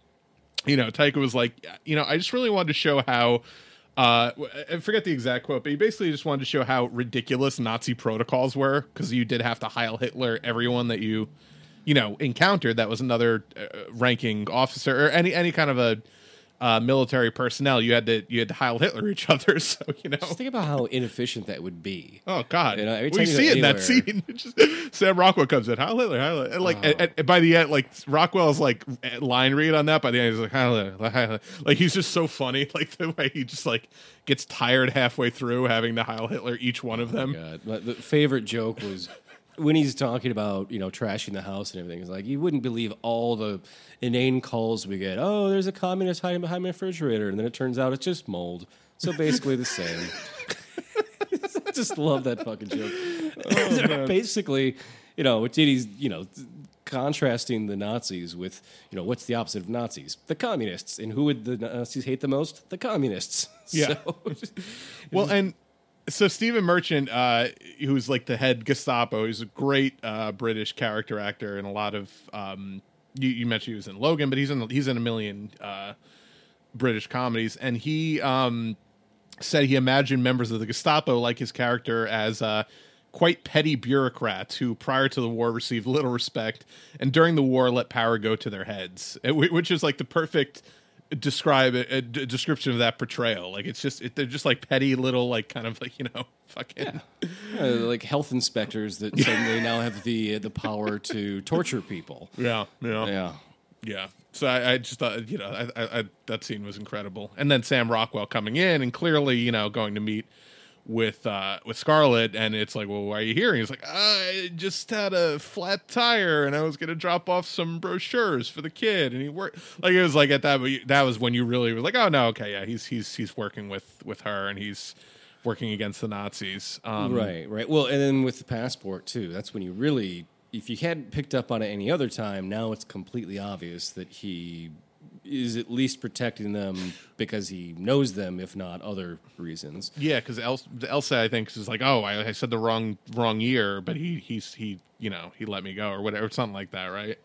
Taika was like, I just really wanted to show how, I forget the exact quote, but he basically just wanted to show how ridiculous Nazi protocols were, because you did have to Heil Hitler everyone that you, encountered that was another ranking officer or any kind of a military personnel. You had to Heil Hitler each other. So just think about how inefficient that would be. Oh God, we see it in that scene. Just, Sam Rockwell comes in, Heil Hitler, like by the end, like Rockwell's line read on that. By the end, he's like Heil Hitler. Like, he's just so funny. Like the way he just gets tired halfway through having to Heil Hitler each one of them. God. The favorite joke was when he's talking about, trashing the house and everything. It's like, you wouldn't believe all the inane calls we get. Oh, there's a communist hiding behind my refrigerator. And then it turns out it's just mold. So basically the same. I just love that fucking joke. Oh, basically, Waititi's, contrasting the Nazis with, what's the opposite of Nazis? The communists. And who would the Nazis hate the most? The communists. Yeah. So Stephen Merchant, who's the head Gestapo, he's a great British character actor, and a lot of you mentioned he was in Logan, but he's in a million British comedies, and he said he imagined members of the Gestapo like his character as quite petty bureaucrats who, prior to the war, received little respect, and during the war let power go to their heads, which is the perfect description of that portrayal. They're just petty little fucking health inspectors that suddenly now have the power to torture people. Yeah. So I just thought that scene was incredible, and then Sam Rockwell coming in and clearly going to meet with Scarlett, and it's like, well, why are you here? And he's like, I just had a flat tire and I was going to drop off some brochures for the kid, and he worked. It was at that was when you really were like, oh no, okay, yeah, he's working with her, and he's working against the Nazis. Right. Well, and then with the passport too. That's when you really, if you hadn't picked up on it any other time, now it's completely obvious that he is at least protecting them because he knows them, if not other reasons. Yeah, because Elsa, I think, is like, oh, I said the wrong year, but he let me go or whatever, something like that, right?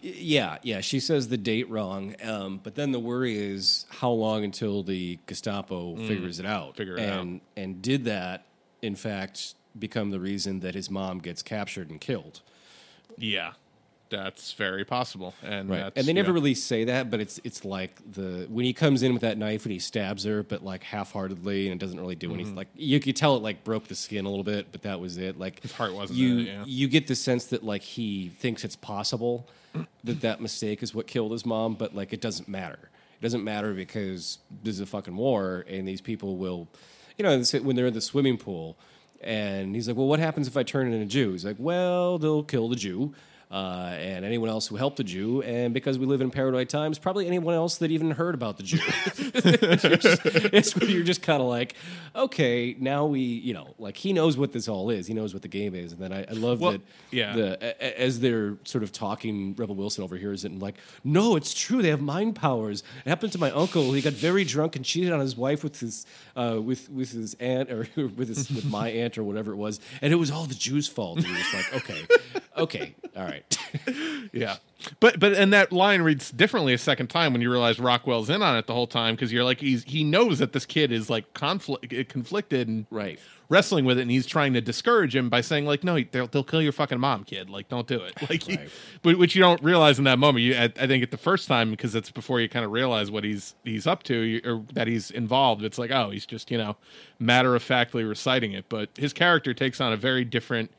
Yeah. She says the date wrong, but then the worry is how long until the Gestapo figures it out. And did that, in fact, become the reason that his mom gets captured and killed? Yeah. That's very possible. And right. And they never really say that, but it's like the when he comes in with that knife and he stabs her, but like half-heartedly, and it doesn't really do anything. Like you could tell it like broke the skin a little bit, but that was it. Like his heart wasn't there. Yeah. You get the sense that like he thinks it's possible that mistake is what killed his mom, but like it doesn't matter. It doesn't matter because this is a fucking war, and these people will, you know, when they're in the swimming pool. And he's like, well, what happens if I turn it into a Jew? He's like, well, they'll kill the Jew and anyone else who helped the Jew. And because we live in paranoid times, probably anyone else that even heard about the Jew. You're just kind of like, okay, now we, you know, like he knows what this all is. He knows what the game is. And then I love as they're sort of talking, Rebel Wilson overhears it and like, no, it's true. They have mind powers. It happened to my uncle. He got very drunk and cheated on his wife with his with his aunt or with my aunt or whatever it was. And it was all the Jews' fault. And he was like, okay, all right. Yeah. But that line reads differently a second time when you realize Rockwell's in on it the whole time, because you're like he knows that this kid is like conflicted and wrestling with it, and he's trying to discourage him by saying like, no, they'll kill your fucking mom, kid, like don't do it, like which you don't realize in that moment. I think at the first time, because that's before you kind of realize what he's up to or that he's involved. It's like, oh, he's just, you know, matter of factly reciting it, but his character takes on a very different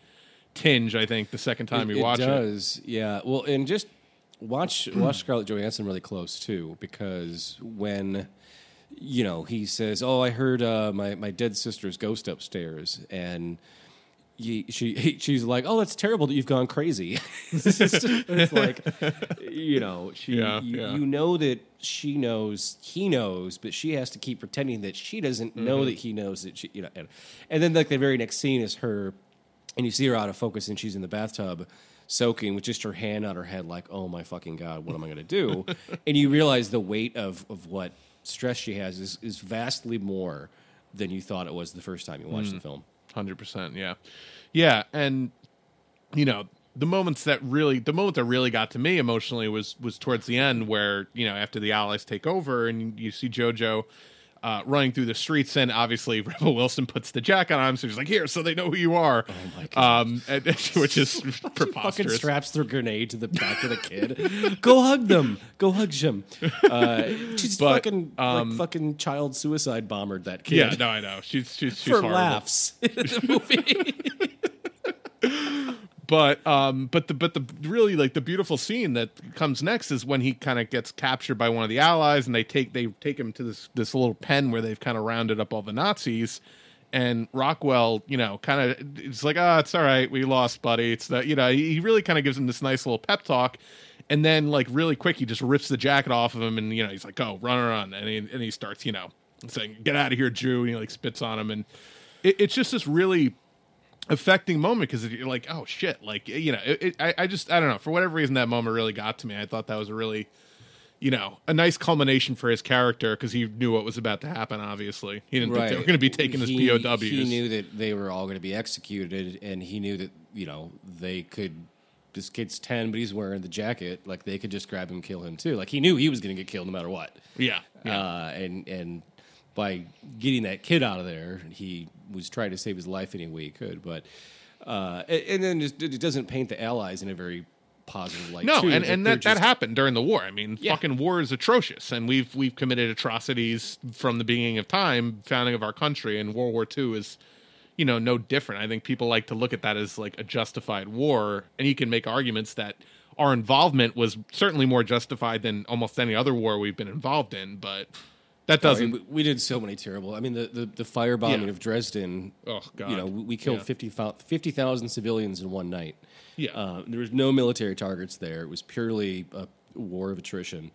tinge, I think, the second time you watch it. It does, yeah. Well, and just watch Scarlett Johansson really close, too, because when, you know, he says, oh, I heard my dead sister's ghost upstairs, and she's like, oh, that's terrible that you've gone crazy. It's like, you know, you know that she knows he knows, but she has to keep pretending that she doesn't know that he knows that she, you know. And then, like, the very next scene is her, and you see her out of focus, and she's in the bathtub soaking with just her hand on her head like, oh, my fucking God, what am I going to do? And you realize the weight of what stress she has is vastly more than you thought it was the first time you watched the film. 100%, yeah. Yeah, and, you know, the moment that really got to me emotionally was towards the end where, you know, after the Allies take over and you see Jojo running through the streets, and obviously Rebel Wilson puts the jacket on him, so he's like, here, so they know who you are. Oh my God. Which is preposterous. She fucking straps their grenade to the back of the kid. Go hug them. Go hug him. She's fucking child suicide bombered that kid. Yeah, no, I know. She's for horrible. Laughs in the movie. But the really like the beautiful scene that comes next is when he kind of gets captured by one of the Allies, and they take him to this little pen where they've kind of rounded up all the Nazis, and Rockwell, you know, kind of it's like, oh, it's all right, we lost, buddy. It's that, you know, he really kind of gives him this nice little pep talk, and then like really quick he just rips the jacket off of him, and, you know, he's like, oh, run, and he starts, you know, saying, get out of here, Jew, and he like spits on him, and it's just this really affecting moment, because you're like, oh shit, like, you know, I don't know, for whatever reason that moment really got to me. I thought that was a really, you know, a nice culmination for his character, because he knew what was about to happen. Obviously he didn't think they were going to be taking his POWs. He knew that they were all going to be executed, and he knew that, you know, they could, this kid's 10 but he's wearing the jacket, like they could just grab him, kill him too. Like he knew he was going to get killed no matter what. And by getting that kid out of there, he was trying to save his life any way he could. But and then it doesn't paint the Allies in a very positive light. No, too, and that happened during the war. I mean, fucking war is atrocious, and we've committed atrocities from the beginning of time, founding of our country, and World War II is, you know, no different. I think people like to look at that as like a justified war, and you can make arguments that our involvement was certainly more justified than almost any other war we've been involved in, but that doesn't. Oh, we did so many terrible. I mean, the firebombing of Dresden. Oh God! You know, we killed 50,000 civilians in one night. Yeah, there was no military targets there. It was purely a war of attrition.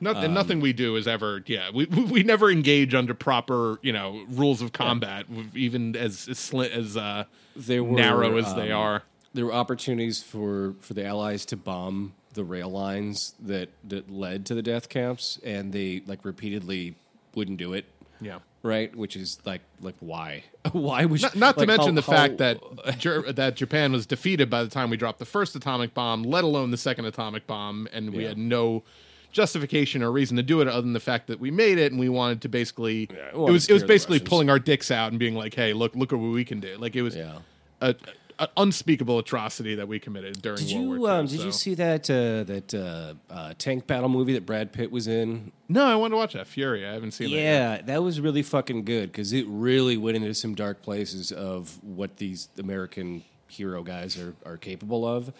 Nothing we do is ever. Yeah, we never engage under proper, you know, rules of combat, even as narrow as they are. There were opportunities for the Allies to bomb the rail lines that led to the death camps, and they like repeatedly wouldn't do it. Yeah. Right. Which is like why? Why was not like, to mention the fact that Japan was defeated by the time we dropped the first atomic bomb, let alone the second atomic bomb, and we had no justification or reason to do it other than the fact that we made it, and we wanted to basically. Yeah, it was basically pulling our dicks out and being like, hey, look at what we can do. Like it was. Yeah. A unspeakable atrocity that we committed during World War II. Did you see that tank battle movie that Brad Pitt was in? No, I wanted to watch that. Fury. I haven't seen that yet. Yeah, that was really fucking good because it really went into some dark places of what these American hero guys are capable of.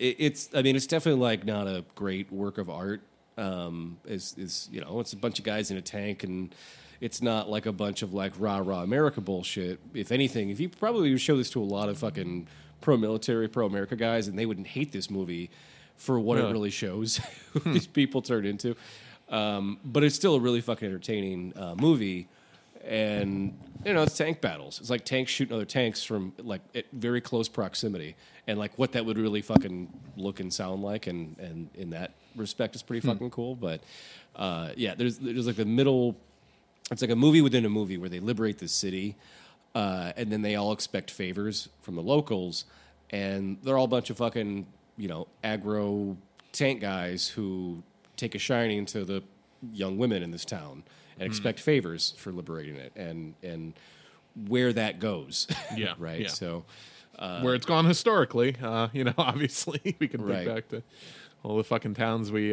It's definitely like not a great work of art. It's a bunch of guys in a tank, and it's not like a bunch of like rah-rah America bullshit. If anything, if you probably show this to a lot of fucking pro-military, pro-America guys, and they wouldn't hate this movie for what it really shows who these people turn into. But it's still a really fucking entertaining movie. And, you know, it's tank battles. It's like tanks shooting other tanks from, like, at very close proximity. And, like, what that would really fucking look and sound like and in that respect is pretty fucking cool. But, there's like the middle... It's like a movie within a movie where they liberate the city, and then they all expect favors from the locals. And they're all a bunch of fucking, you know, aggro tank guys who take a shining to the young women in this town. And expect favors for liberating it, and where that goes, yeah, right. Yeah. So where it's gone historically, obviously we can think back to all the fucking towns we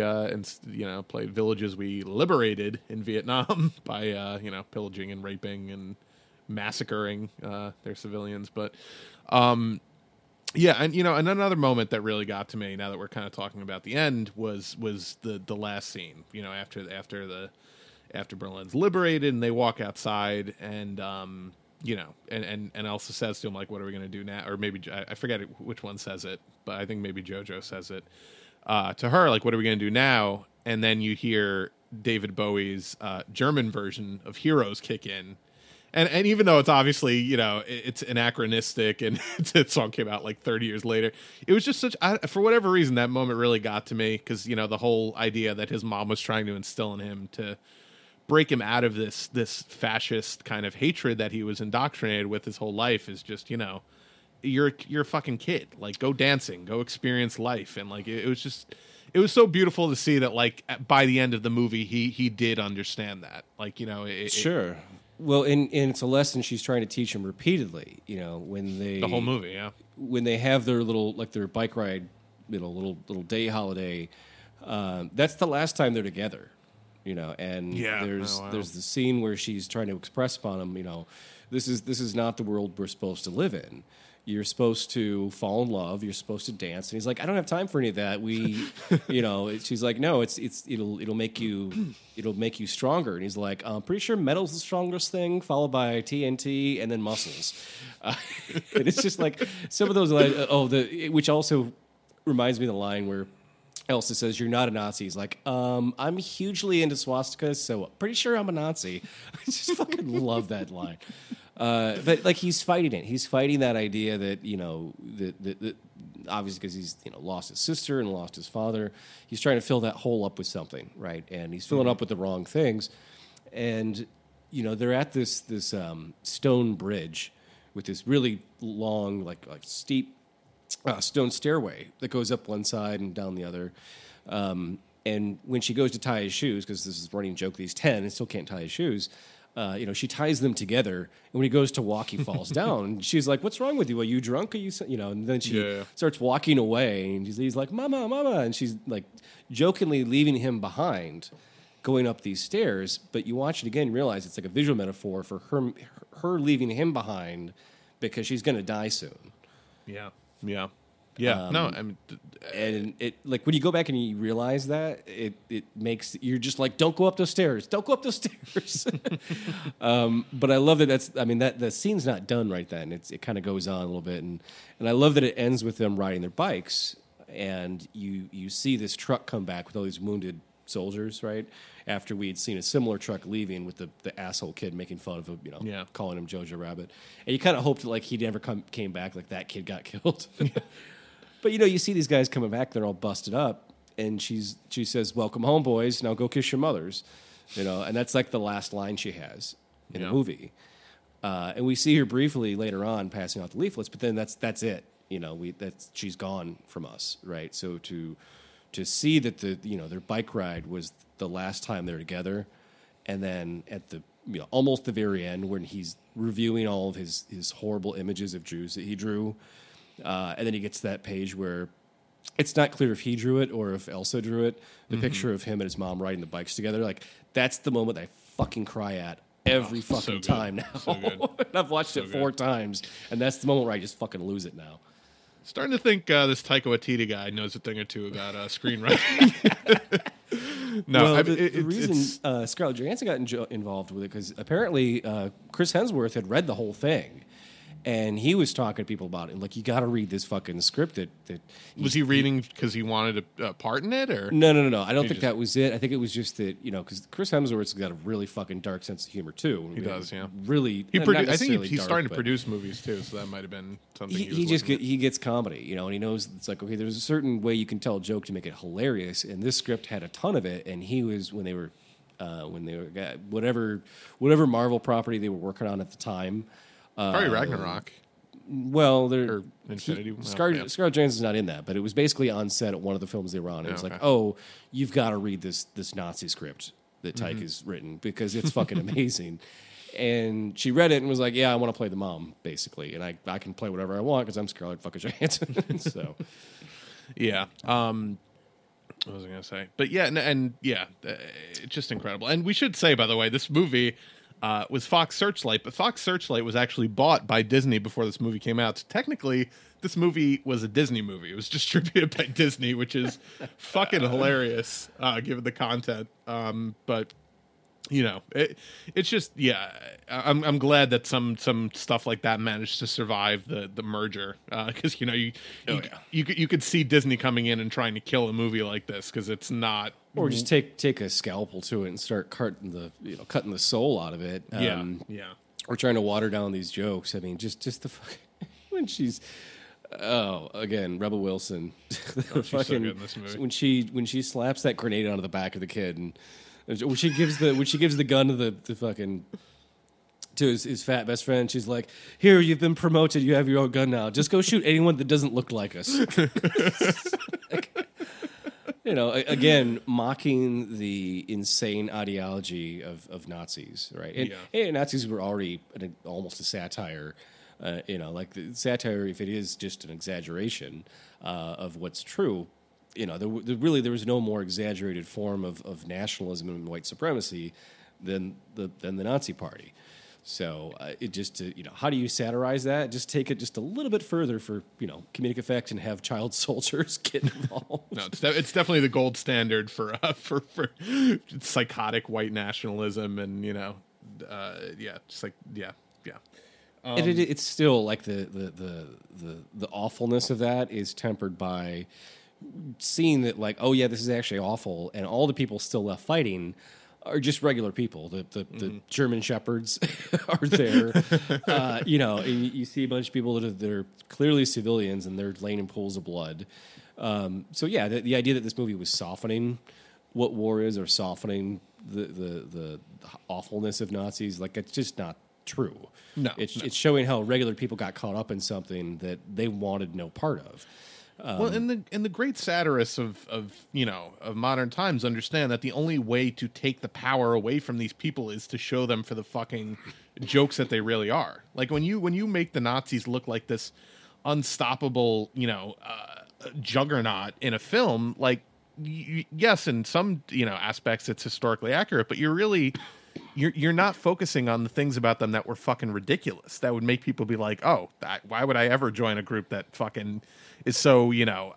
played villages we liberated in Vietnam by pillaging and raping and massacring their civilians. But and another moment that really got to me, now that we're kind of talking about the end, was the last scene. You know, after Berlin's liberated and they walk outside and Elsa says to him, like, what are we going to do now? Or maybe, I forget which one says it, but I think maybe Jojo says it to her, like, what are we going to do now? And then you hear David Bowie's German version of Heroes kick in. And even though it's obviously, you know, it's anachronistic and that song came out like 30 years later, it was just such, for whatever reason, that moment really got to me because, you know, the whole idea that his mom was trying to instill in him to break him out of this fascist kind of hatred that he was indoctrinated with his whole life is just, you know, you're a fucking kid, like, go dancing, go experience life. And like, it was so beautiful to see that, like, by the end of the movie, he did understand that, like, you know, and it's a lesson she's trying to teach him repeatedly, you know, when the whole movie, yeah, when they have their little, like, their bike ride, you know, little day holiday, that's the last time they're together. You know, and there's the scene where she's trying to express upon him, you know, this is not the world we're supposed to live in. You're supposed to fall in love. You're supposed to dance. And he's like, I don't have time for any of that. We, you know, she's like, no, it'll make you stronger. And he's like, I'm pretty sure metal's the strongest thing, followed by TNT and then muscles. And it's just like some of those, like, which also reminds me of the line where Elsa says, you're not a Nazi. He's like, I'm hugely into swastikas, so pretty sure I'm a Nazi. I just fucking love that line. But, like, he's fighting it. He's fighting that idea that, you know, that obviously because he's, you know, lost his sister and lost his father. He's trying to fill that hole up with something, right? And he's filling up with the wrong things. And, you know, they're at this stone bridge with this really long, like steep, stone stairway that goes up one side and down the other. And when she goes to tie his shoes, because this is a running joke, these 10 and still can't tie his shoes, she ties them together. And when he goes to walk, he falls down. And she's like, what's wrong with you? Are you drunk? Are you, you know? And then she starts walking away. And he's like, mama, mama. And she's like jokingly leaving him behind, going up these stairs. But you watch it again and realize it's like a visual metaphor for her leaving him behind because she's going to die soon. Yeah. Yeah, yeah. No, I mean, and it, like, when you go back and you realize that, it makes, you're just like, don't go up those stairs, don't go up those stairs. But I love that. That the scene's not done right then. It kind of goes on a little bit, and I love that it ends with them riding their bikes, and you see this truck come back with all these wounded soldiers, right? After we had seen a similar truck leaving with the asshole kid making fun of him, you know, calling him Jojo Rabbit. And you kind of hoped that, like, he never came back, like that kid got killed. But, you know, you see these guys coming back, they're all busted up, and she says, welcome home, boys, now go kiss your mothers, you know, and that's like the last line she has in the movie. And we see her briefly later on passing out the leaflets, but then that's it. You know, she's gone from us, right? So to see that their bike ride was the last time they're together, and then at the you know, almost the very end when he's reviewing all of his horrible images of Jews that he drew. And then he gets to that page where it's not clear if he drew it or if Elsa drew it. The picture of him and his mom riding the bikes together. Like, that's the moment I fucking cry at every fucking time now. So and I've watched it four times, and that's the moment where I just fucking lose it now. Starting to think this Taika Waititi guy knows a thing or two about screenwriting. No, well, the reason Scarlett Johansson got involved with it because apparently Chris Hemsworth had read the whole thing, and he was talking to people about it. Like, you got to read this fucking script. Was he reading because he wanted a part in it, or no? I don't think that was it. I think it was just that, you know, because Chris Hemsworth's got a really fucking dark sense of humor too. He does, yeah. Really, I think he's dark, starting to produce movies too, so that might have been something. He gets comedy, you know, and he knows it's like, okay, there's a certain way you can tell a joke to make it hilarious, and this script had a ton of it, and he was when they were whatever Marvel property they were working on at the time. Probably Ragnarok. Well, they're Infinity. Scarlett Johansson's not in that, but it was basically on set at one of the films they were on. It was like, oh, you've got to read this Nazi script that Taika's written because it's fucking amazing. And she read it and was like, yeah, I want to play the mom, basically, and I can play whatever I want because I'm Scarlett fucking Johansson. So, yeah. What was I gonna say? But yeah, and it's just incredible. And we should say, by the way, this movie. Was Fox Searchlight, but Fox Searchlight was actually bought by Disney before this movie came out. So technically, this movie was a Disney movie. It was distributed by Disney, which is fucking hilarious, given the content. But you know, it's just I'm glad that some stuff like that managed to survive the merger because you know you could see Disney coming in and trying to kill a movie like this because it's not. Or just take a scalpel to it and start cutting the soul out of it. Yeah. Or trying to water down these jokes. I mean, just the fucking when she's again Rebel Wilson. She's fucking, so good in this movie. When she slaps that grenade onto the back of the kid and when she gives the gun to the fucking. To his fat best friend, she's like, "Here, you've been promoted. You have your own gun now. Just go shoot anyone that doesn't look like us." You know, again, mocking the insane ideology of Nazis, right? And Nazis were already almost a satire. You know, like the satire, if it is just an exaggeration of what's true. You know, there was no more exaggerated form of nationalism and white supremacy than the Nazi Party. So how do you satirize that? Just take it just a little bit further for, you know, comedic effect and have child soldiers get involved. No, it's definitely the gold standard for psychotic white nationalism and, you know, just like. And it's still like the awfulness of that is tempered by seeing that like, oh yeah, this is actually awful, and all the people still left fighting. Are just regular people. The German shepherds are there. You know, and you see a bunch of people that are clearly civilians and they're laying in pools of blood. So yeah, the idea that this movie was softening what war is or softening the awfulness of Nazis, like it's just not true. No, it's showing how regular people got caught up in something that they wanted no part of. Well, and the great satirists of modern times understand that the only way to take the power away from these people is to show them for the fucking jokes that they really are. Like when you make the Nazis look like this unstoppable, you know, juggernaut in a film, like yes, in some, you know, aspects it's historically accurate, but you're not focusing on the things about them that were fucking ridiculous. That would make people be like, oh, why would I ever join a group that fucking is so, you know,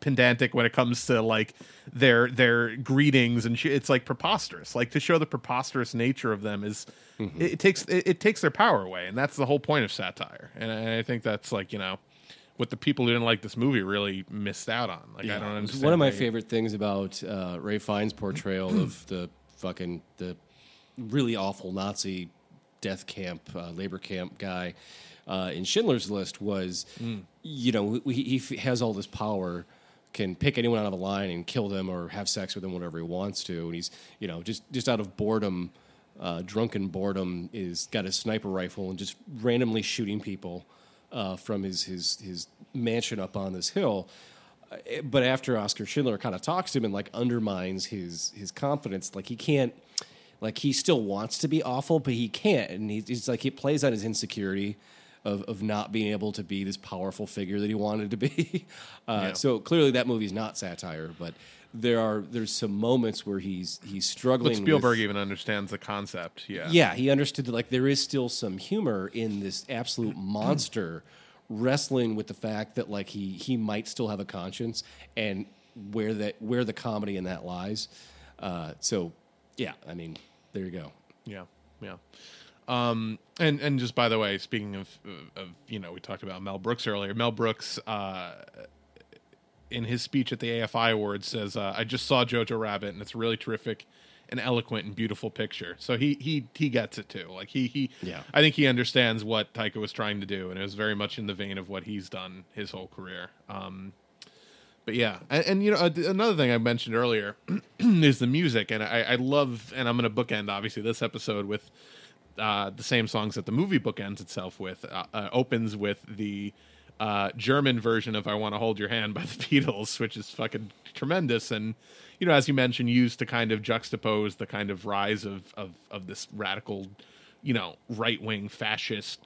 pedantic when it comes to like their greetings and shit. It's like preposterous. Like to show the preposterous nature of them is it takes their power away. And that's the whole point of satire. And I think that's like, you know, what the people who didn't like this movie really missed out on. Like, yeah. I don't understand. One of my favorite things about Ray Fiennes' portrayal of the really awful Nazi death camp, labor camp guy in Schindler's List was, you know, he has all this power, can pick anyone out of a line and kill them or have sex with them, whatever he wants to. And he's, you know, just out of boredom, drunken boredom, is got a sniper rifle and just randomly shooting people. From his mansion up on this hill, But after Oscar Schindler kind of talks to him and like undermines his confidence, like he can't, like he still wants to be awful, but he can't. And he's like, he plays on his insecurity of not being able to be this powerful figure that he wanted to be. So clearly that movie's not satire, but there's some moments where he's struggling. But Spielberg even understands the concept. Yeah. He understood that like there is still some humor in this absolute monster wrestling with the fact that like he might still have a conscience and where the comedy in that lies. So yeah, I mean, there you go. Yeah. And just by the way, speaking of you know, we talked about Mel Brooks earlier. Mel Brooks, in his speech at the AFI Awards, says, "I just saw Jojo Rabbit, and it's really terrific, and eloquent, and beautiful picture." So he gets it too. Like he I think he understands what Taika was trying to do, and it was very much in the vein of what he's done his whole career. But yeah, and you know, another thing I mentioned earlier is the music, and I love, and I'm going to bookend obviously this episode with. The same songs that the movie bookends itself with, opens with the German version of I Want to Hold Your Hand by the Beatles, which is fucking tremendous. And, you know, as you mentioned, used to kind of juxtapose the kind of rise of this radical, you know, right-wing fascist,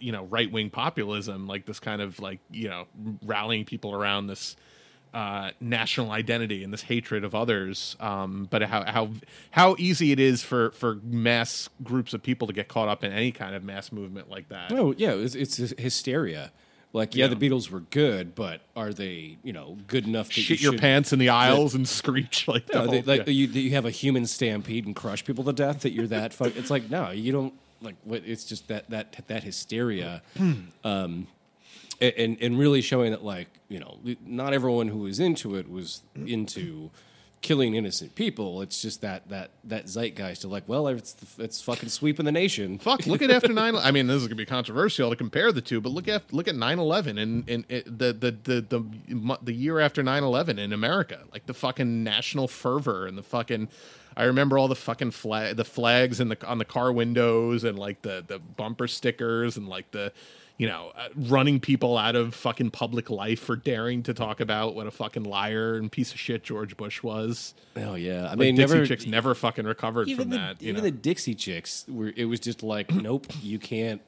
you know, right-wing populism, like this kind of like, you know, rallying people around this national identity and this hatred of others, but how easy it is for mass groups of people to get caught up in any kind of mass movement like that. Oh yeah, it's hysteria. Like the Beatles were good, but are they, you know, good enough to shit your pants in the aisles and screech like that? You have a human stampede and crush people to death. That you're that fuck. It's like no, you don't like what. It's just that hysteria. And really showing that, like, you know, not everyone who was into it was into killing innocent people. It's just that zeitgeist of, like, well, it's fucking sweeping the nation. Fuck, look at after 9/11. I mean, this is going to be controversial to compare the two, but look at 9/11 and the year after 9/11 in America. Like, the fucking national fervor and the fucking... I remember all the fucking flags on the car windows and, like, the bumper stickers and, like, the... you know, running people out of fucking public life for daring to talk about what a fucking liar and piece of shit George Bush was. Oh yeah, I mean, Dixie Chicks never fucking recovered from that. Even the Dixie Chicks, it was just like, nope, you can't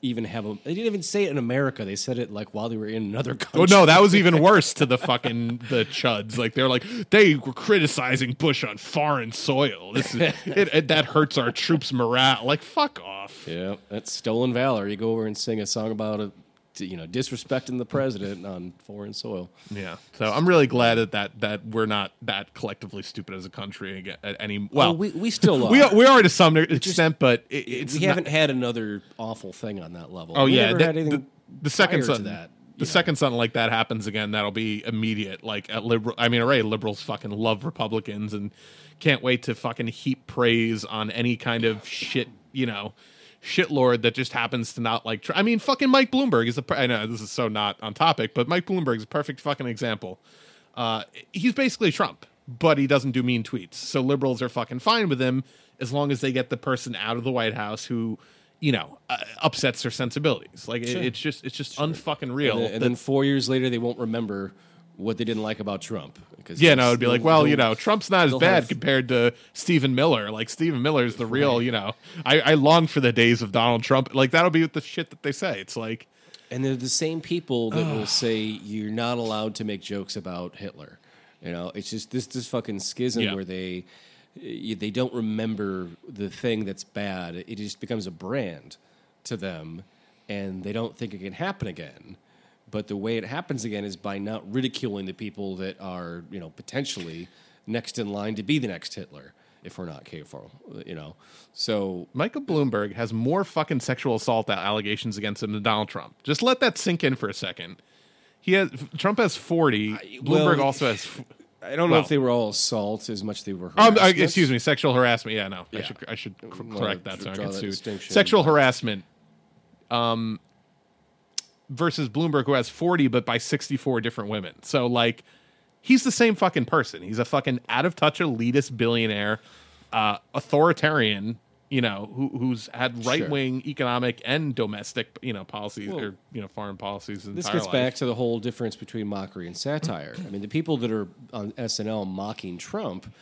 even have a. They didn't even say it in America. They said it like while they were in another country. Oh no, that was even worse to the fucking the chuds. Like they're like they were criticizing Bush on foreign soil. This is, that hurts our troops' morale. Like fuck off. Yeah, that's stolen valor. You go over and sing a song about disrespecting the president on foreign soil. Yeah, so I'm really glad that we're not that collectively stupid as a country anymore. Well, we still are. We are to some extent, but we haven't had another awful thing on that level. Oh we yeah, had the second son that. The second something like that happens again, that'll be immediate. Like liberals fucking love Republicans and can't wait to fucking heap praise on any kind of shit, you know, shitlord that just happens to not like. I mean, fucking Mike Bloomberg is I know this is so not on topic, but Mike Bloomberg is a perfect fucking example. He's basically Trump, but he doesn't do mean tweets, so liberals are fucking fine with him as long as they get the person out of the White House who. You know, upsets their sensibilities. Like sure. it's just sure. Unfucking real. And then 4 years later, they won't remember what they didn't like about Trump. Because it'd be like, well, you know, Trump's not as bad compared to Stephen Miller. Like Stephen Miller is the real. Right. You know, I long for the days of Donald Trump. Like that'll be the shit that they say. It's like, and they're the same people that will say you're not allowed to make jokes about Hitler. You know, it's just this fucking schism where they. They don't remember the thing that's bad. It just becomes a brand to them, and they don't think it can happen again. But the way it happens again is by not ridiculing the people that are, you know, potentially next in line to be the next Hitler if we're not careful, you know. So Michael Bloomberg has more fucking sexual assault allegations against him than Donald Trump. Just let that sink in for a second. Trump has 40. Bloomberg also has. I don't know if they were all assault as much as they were harassment. Excuse me, sexual harassment. Yeah, no. Yeah. I should correct that so I can sue. Sexual harassment versus Bloomberg, who has 40 but by 64 different women. So, like, he's the same fucking person. He's a fucking out-of-touch elitist billionaire, authoritarian you know, who's had right-wing economic and domestic, you know, policies or, you know, foreign policies his entire life. This gets back to the whole difference between mockery and satire. I mean, the people that are on SNL mocking Trump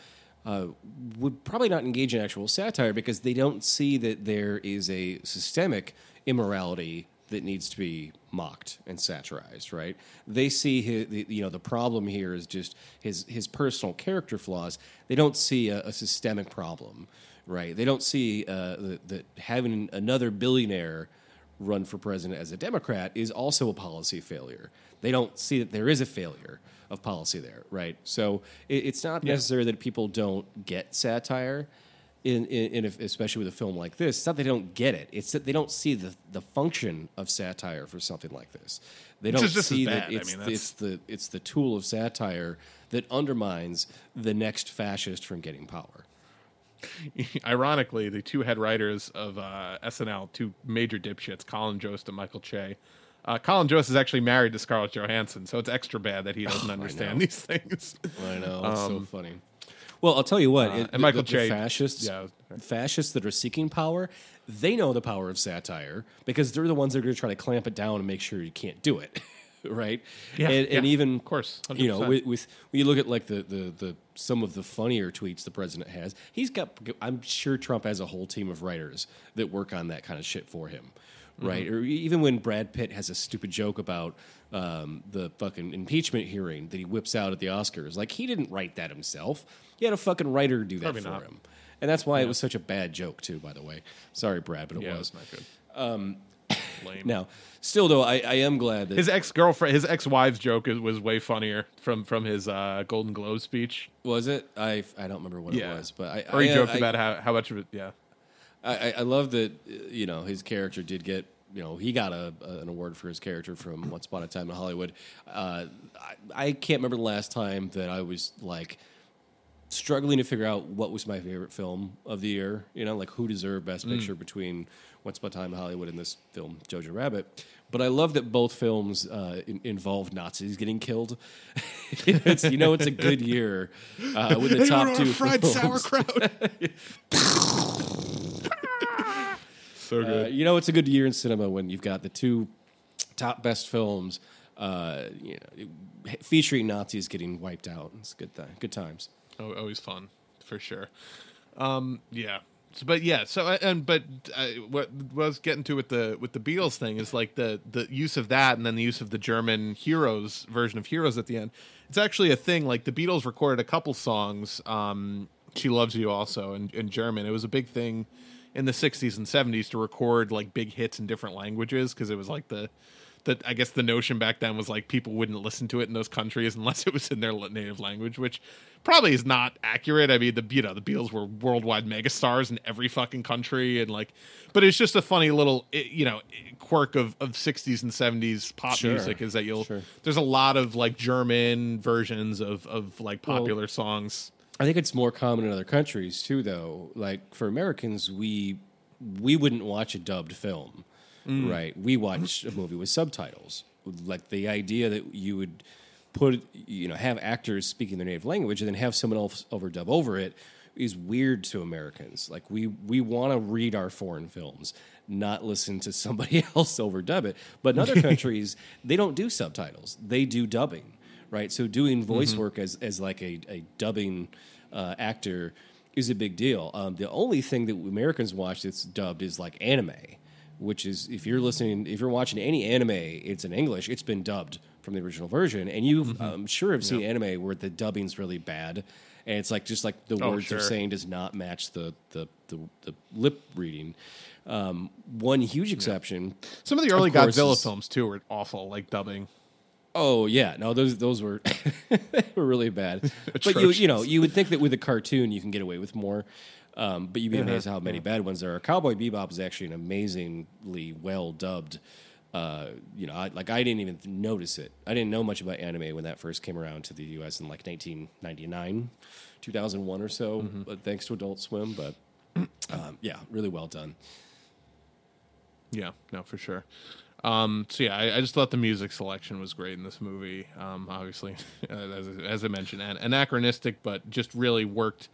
would probably not engage in actual satire because they don't see that there is a systemic immorality that needs to be mocked and satirized, right? They see the problem here is just his personal character flaws. They don't see a systemic problem, right? They don't see that having another billionaire run for president as a Democrat is also a policy failure. They don't see that there is a failure of policy there, right? So it's not necessary that people don't get satire. Especially with a film like this, it's not that they don't get it. It's that they don't see the function of satire for something like this. They don't see that it's the tool of satire that undermines the next fascist from getting power. Ironically, the two head writers of SNL, two major dipshits, Colin Jost and Michael Che. Colin Jost is actually married to Scarlett Johansson, so it's extra bad that he doesn't understand these things. I know, it's so funny. Well, I'll tell you what. Michael Che, fascists, fascists that are seeking power, they know the power of satire because they're the ones that are going to try to clamp it down and make sure you can't do it, right? Yeah, and even of course, 100%. You know, with when you look at like the some of the funnier tweets the president has, he's got. I'm sure Trump has a whole team of writers that work on that kind of shit for him. Right, mm-hmm. Or even when Brad Pitt has a stupid joke about the fucking impeachment hearing that he whips out at the Oscars, like he didn't write that himself. He had a fucking writer do that him, and that's why it was such a bad joke too. By the way, sorry, Brad, but it was not good. Lame. Now, still though, I am glad that his ex-wife's joke was way funnier from his Golden Globe speech. Was it? I don't remember what it was, but he joked about how much of it. Yeah. I love that, you know, his character did get, you know, he got an award for his character from Once Upon a Time in Hollywood. I can't remember the last time that I was, like, struggling to figure out what was my favorite film of the year. You know, like, who deserved Best Picture between Once Upon a Time in Hollywood and this film, Jojo Rabbit. But I love that both films involve Nazis getting killed. It's a good year with the top two fried films. Sauerkraut. So good. You know, it's a good year in cinema when you've got the two top best films featuring Nazis getting wiped out. It's a good thing. Good times. Oh, always fun, for sure. What I was getting to with the Beatles thing is like the use of that and then the use of the German Heroes version of Heroes at the end. It's actually a thing. Like the Beatles recorded a couple songs, She Loves You also in German. It was a big thing in the 60s and 70s to record like big hits in different languages because it was like I guess the notion back then was like people wouldn't listen to it in those countries unless it was in their native language, which probably is not accurate. I mean, the Beatles were worldwide megastars in every fucking country, and like, but it's just a funny little quirk of 60s and 70s pop music is that there's a lot of like German versions of like popular songs. I think it's more common in other countries, too, though. Like, for Americans, we wouldn't watch a dubbed film, right? We watch a movie with subtitles. Like, the idea that you would have actors speaking their native language and then have someone else overdub over it is weird to Americans. Like, we want to read our foreign films, not listen to somebody else overdub it. But in other countries, they don't do subtitles. They do dubbing. Right, so doing voice work as like a dubbing actor is a big deal. The only thing that Americans watch that's dubbed is like anime, which is if you're watching any anime, it's in English. It's been dubbed from the original version, and you sure have seen anime where the dubbing's really bad, and it's like just like the words you're saying does not match the lip reading. One huge exception. Some of the early Godzilla films too were awful, like dubbing. Oh yeah, no, those were they were really bad. But you would think that with a cartoon you can get away with more, but you'd be amazed how many bad ones there are. Cowboy Bebop is actually an amazingly well dubbed. I didn't even notice it. I didn't know much about anime when that first came around to the U.S. in like 1999, 2001 or so. But thanks to Adult Swim, but really well done. Yeah, no, for sure. I just thought the music selection was great in this movie. Obviously, as I mentioned, anachronistic, but just really worked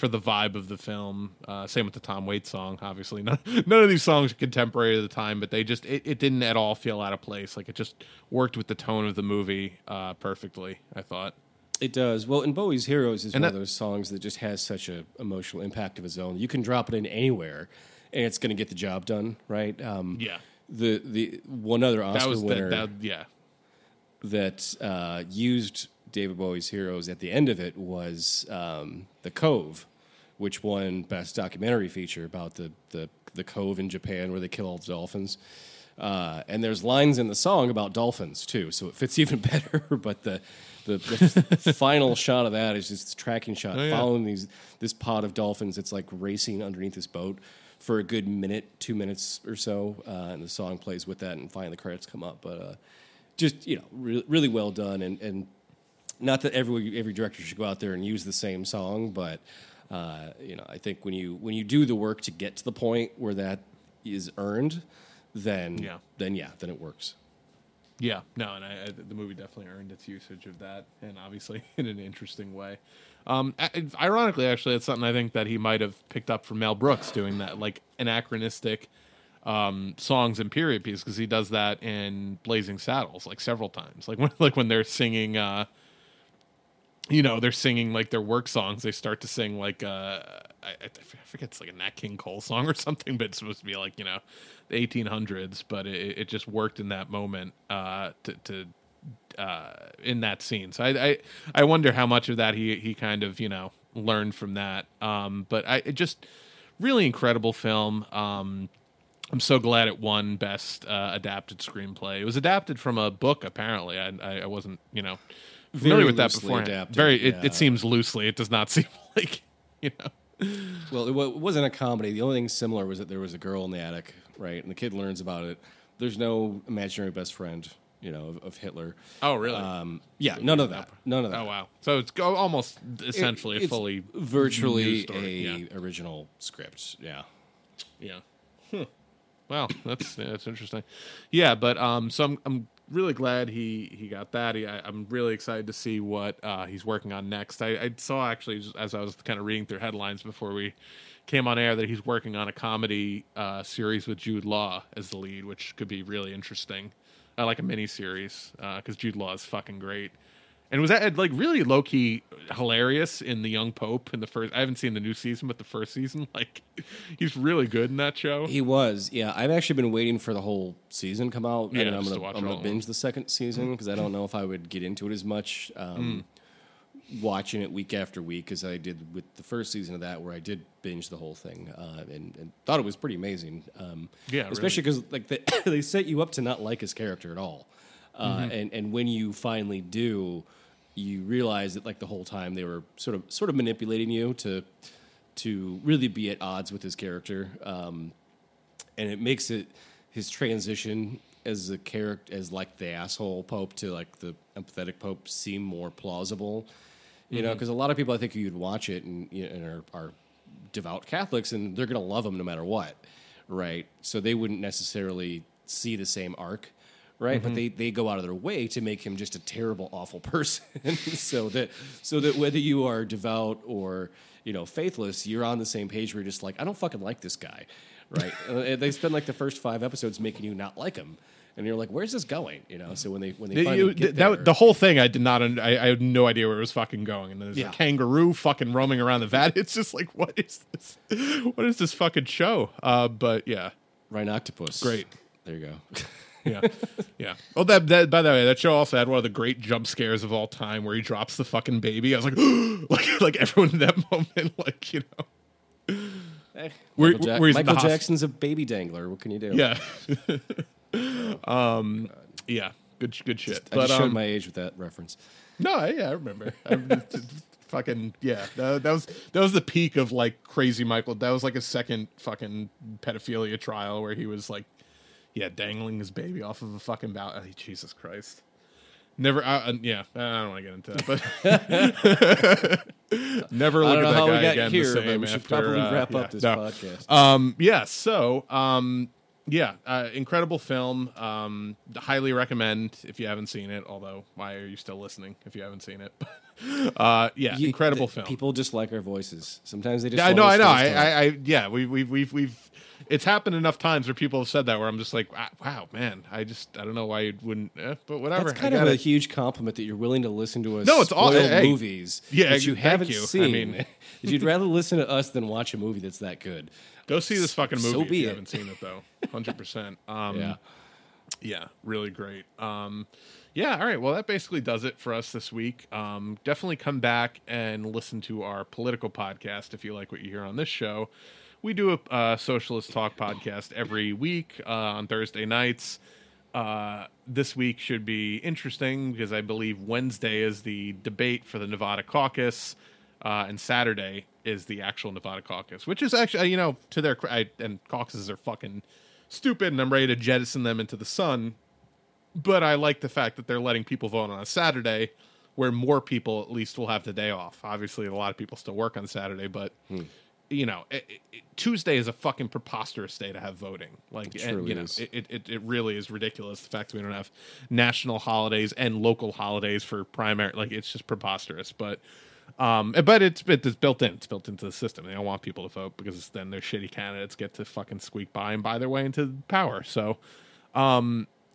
for the vibe of the film. Same with the Tom Waits song, obviously. None of these songs are contemporary to the time, but they just it didn't at all feel out of place. Like, it just worked with the tone of the movie perfectly, I thought. It does. Well, and Bowie's Heroes is one of those songs that just has such an emotional impact of its own. You can drop it in anywhere, and it's going to get the job done, right? Yeah. The one other Oscar winner that used David Bowie's Heroes at the end of it was The Cove, which won Best Documentary Feature about the cove in Japan where they kill all the dolphins. And there's lines in the song about dolphins, too, so it fits even better. But the final shot of that is just a tracking shot following this pod of dolphins that's like racing underneath this boat for a good minute, 2 minutes or so, and the song plays with that, and finally the credits come up. But just, you know, really well done, and not that every director should go out there and use the same song, but you know, I think when you do the work to get to the point where that is earned, then it works. Yeah, no, and the movie definitely earned its usage of that, and obviously in an interesting way. Ironically, actually, it's something I think that he might have picked up from Mel Brooks doing that, like anachronistic songs and period pieces, because he does that in Blazing Saddles, like several times. Like when they're singing, they're singing like their work songs. They start to sing like I forget, it's like a Nat King Cole song or something, but it's supposed to be like, you know, the 1800s. But it just worked in that moment in that scene. So I wonder how much of that he kind of, you know, learned from that. But it just really incredible film. I'm so glad it won Best Adapted Screenplay. It was adapted from a book, apparently. I wasn't, you know, familiar with that before. It seems loosely. It does not seem like, you know. Well, it wasn't a comedy. The only thing similar was that there was a girl in the attic, right? And the kid learns about it. There's no imaginary best friend, you know, of Hitler. Oh, really? Yeah, none of that. Oh, wow. So it's almost essentially it's fully virtually original script. Yeah. Yeah. Huh. Wow, that's interesting. Yeah, but so I'm really glad he got that. I'm really excited to see what he's working on next. I saw actually, just as I was kind of reading through headlines before we came on air, that he's working on a comedy series with Jude Law as the lead, which could be really interesting, like a mini series, because Jude Law is fucking great. And was that like really low key hilarious in The Young Pope in the first? I haven't seen the new season, but the first season, like, he's really good in that show. He was, yeah. I've actually been waiting for the whole season to come out, and I'm gonna binge the second season because I don't know if I would get into it as much watching it week after week as I did with the first season of that, where I did binge the whole thing and thought it was pretty amazing. Especially because like they set you up to not like his character at all, and when you finally do. You realize that like the whole time they were sort of manipulating you to really be at odds with his character, and it makes it his transition as a character as like the asshole Pope to like the empathetic Pope seem more plausible, you know, because a lot of people I think you'd watch it and are devout Catholics and they're gonna love him no matter what, right? So they wouldn't necessarily see the same arc. Right, but they go out of their way to make him just a terrible, awful person, so that whether you are devout or, you know, faithless, you're on the same page where you're just like, I don't fucking like this guy, right? And they spend like the first 5 episodes making you not like him, and you're like, where's this going? You know, so when they finally get there, the whole thing, I had no idea where it was fucking going, and there's a kangaroo fucking roaming around the vat. It's just like, what is this? What is this fucking show? But yeah, Rhinoctopus, great. There you go. Yeah. Oh, that. By the way, that show also had one of the great jump scares of all time, where he drops the fucking baby. I was like, like everyone in that moment, like, you know, Michael Jackson's a baby dangler. What can you do? Yeah. Yeah. Good shit. I just showed my age with that reference. No. Yeah, I remember. Fucking yeah, that was the peak of like crazy Michael. That was like a second fucking pedophilia trial where he was like. Yeah, dangling his baby off of a fucking bow. Jesus Christ. Never. I don't want to get into that. But never look at that guy again the same. We should probably wrap up this podcast. Yeah. So Yeah, incredible film. Highly recommend if you haven't seen it, although why are you still listening if you haven't seen it? Incredible film. People just like our voices. Sometimes they just We've it's happened enough times where people have said that where I'm just like, wow, man, I don't know why you wouldn't, but whatever. That's kind of a huge compliment that you're willing to listen to us movies that you haven't seen. I mean, you'd rather listen to us than watch a movie that's that good. Go see this fucking movie if you haven't seen it, though. 100%. Yeah, really great. Yeah, all right. Well, that basically does it for us this week. Definitely come back and listen to our political podcast if you like what you hear on this show. We do a socialist talk podcast every week on Thursday nights. This week should be interesting because I believe Wednesday is the debate for the Nevada caucus, and Saturday is the actual Nevada caucus, which is actually, and caucuses are fucking stupid, and I'm ready to jettison them into the sun. But I like the fact that they're letting people vote on a Saturday where more people at least will have the day off. Obviously, a lot of people still work on Saturday, but... Tuesday is a fucking preposterous day to have voting. Like, it really is ridiculous. The fact that we don't have national holidays and local holidays for primary, it's just preposterous. But it's built in. It's built into the system. They don't want people to vote because then their shitty candidates get to fucking squeak by and buy their way into power. So,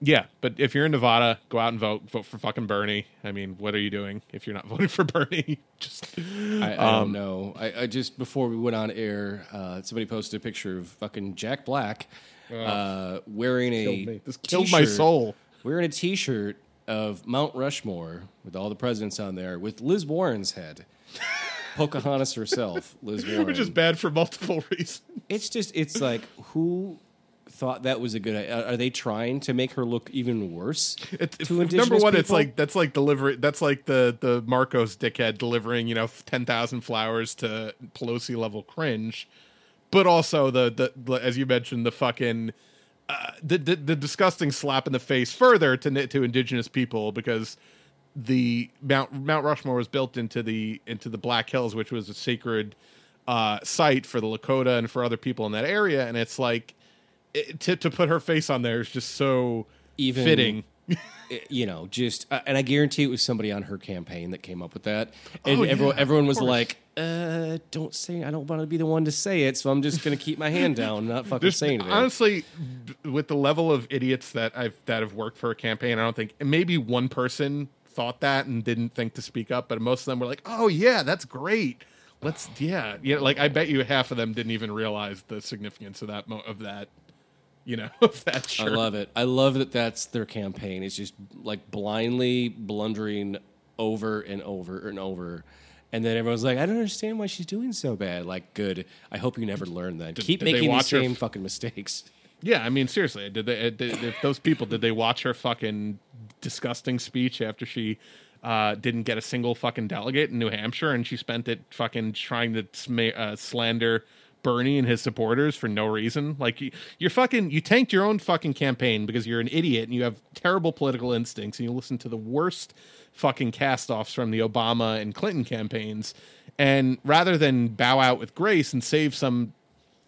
yeah, but if you're in Nevada, go out and vote. Vote for fucking Bernie. I mean, what are you doing if you're not voting for Bernie? I don't know. I just, before we went on air, somebody posted a picture of fucking Jack Black wearing a This killed my soul. Wearing a T-shirt of Mount Rushmore with all the presidents on there with Liz Warren's head. Pocahontas herself, Liz Warren. Which is bad for multiple reasons. It's like, who... thought that was a good idea? Are they trying to make her look even worse to indigenous number one people? It's like that's like the Marcos dickhead delivering 10,000 flowers to Pelosi level cringe, but also the as you mentioned, the fucking the disgusting slap in the face further to indigenous people, because the Mount Rushmore was built into the Black Hills, which was a sacred site for the Lakota and for other people in that area, and it's like, to put her face on there is just so even fitting, and I guarantee it was somebody on her campaign that came up with that. And everyone was like, don't say, I don't want to be the one to say it. So I'm just going to keep my hand down and not fucking say anything. Honestly, with the level of idiots that have worked for a campaign, I don't think maybe one person thought that and didn't think to speak up, but most of them were like, oh yeah, that's great. I bet you half of them didn't even realize the significance of that. That's true. I love it. I love that that's their campaign. It's just like blindly blundering over and over and over. And then everyone's like, I don't understand why she's doing so bad. Like, good. I hope you never learn that. Keep making the same fucking mistakes. Yeah, I mean, seriously. Did those people watch her fucking disgusting speech after she didn't get a single fucking delegate in New Hampshire, and she spent it fucking trying to slander Bernie and his supporters for no reason? Like, you tanked your own fucking campaign because you're an idiot and you have terrible political instincts and you listen to the worst fucking cast-offs from the Obama and Clinton campaigns, and rather than bow out with grace and save some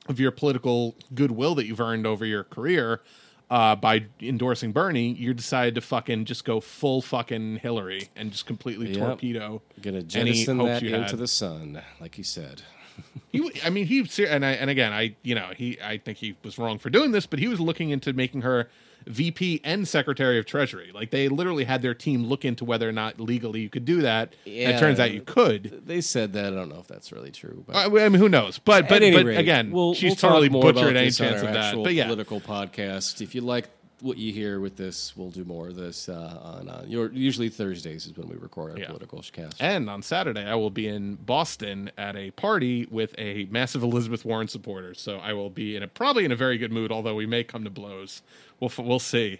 of your political goodwill that you've earned over your career by endorsing Bernie, you decided to fucking just go full fucking Hillary and just completely torpedo. You're gonna jettison that into the sun, like you said. I think he was wrong for doing this, but he was looking into making her VP and Secretary of Treasury. Like, they literally had their team look into whether or not legally you could do that. Yeah, and it turns out you could. They said that. I don't know if that's really true. But who knows? But she's totally butchered any chance of that. But yeah, political podcast. If you like what you hear with this, we'll do more of this usually Thursdays is when we record our political cast. And on Saturday, I will be in Boston at a party with a massive Elizabeth Warren supporter. So I will be probably in a very good mood, although we may come to blows. We'll see,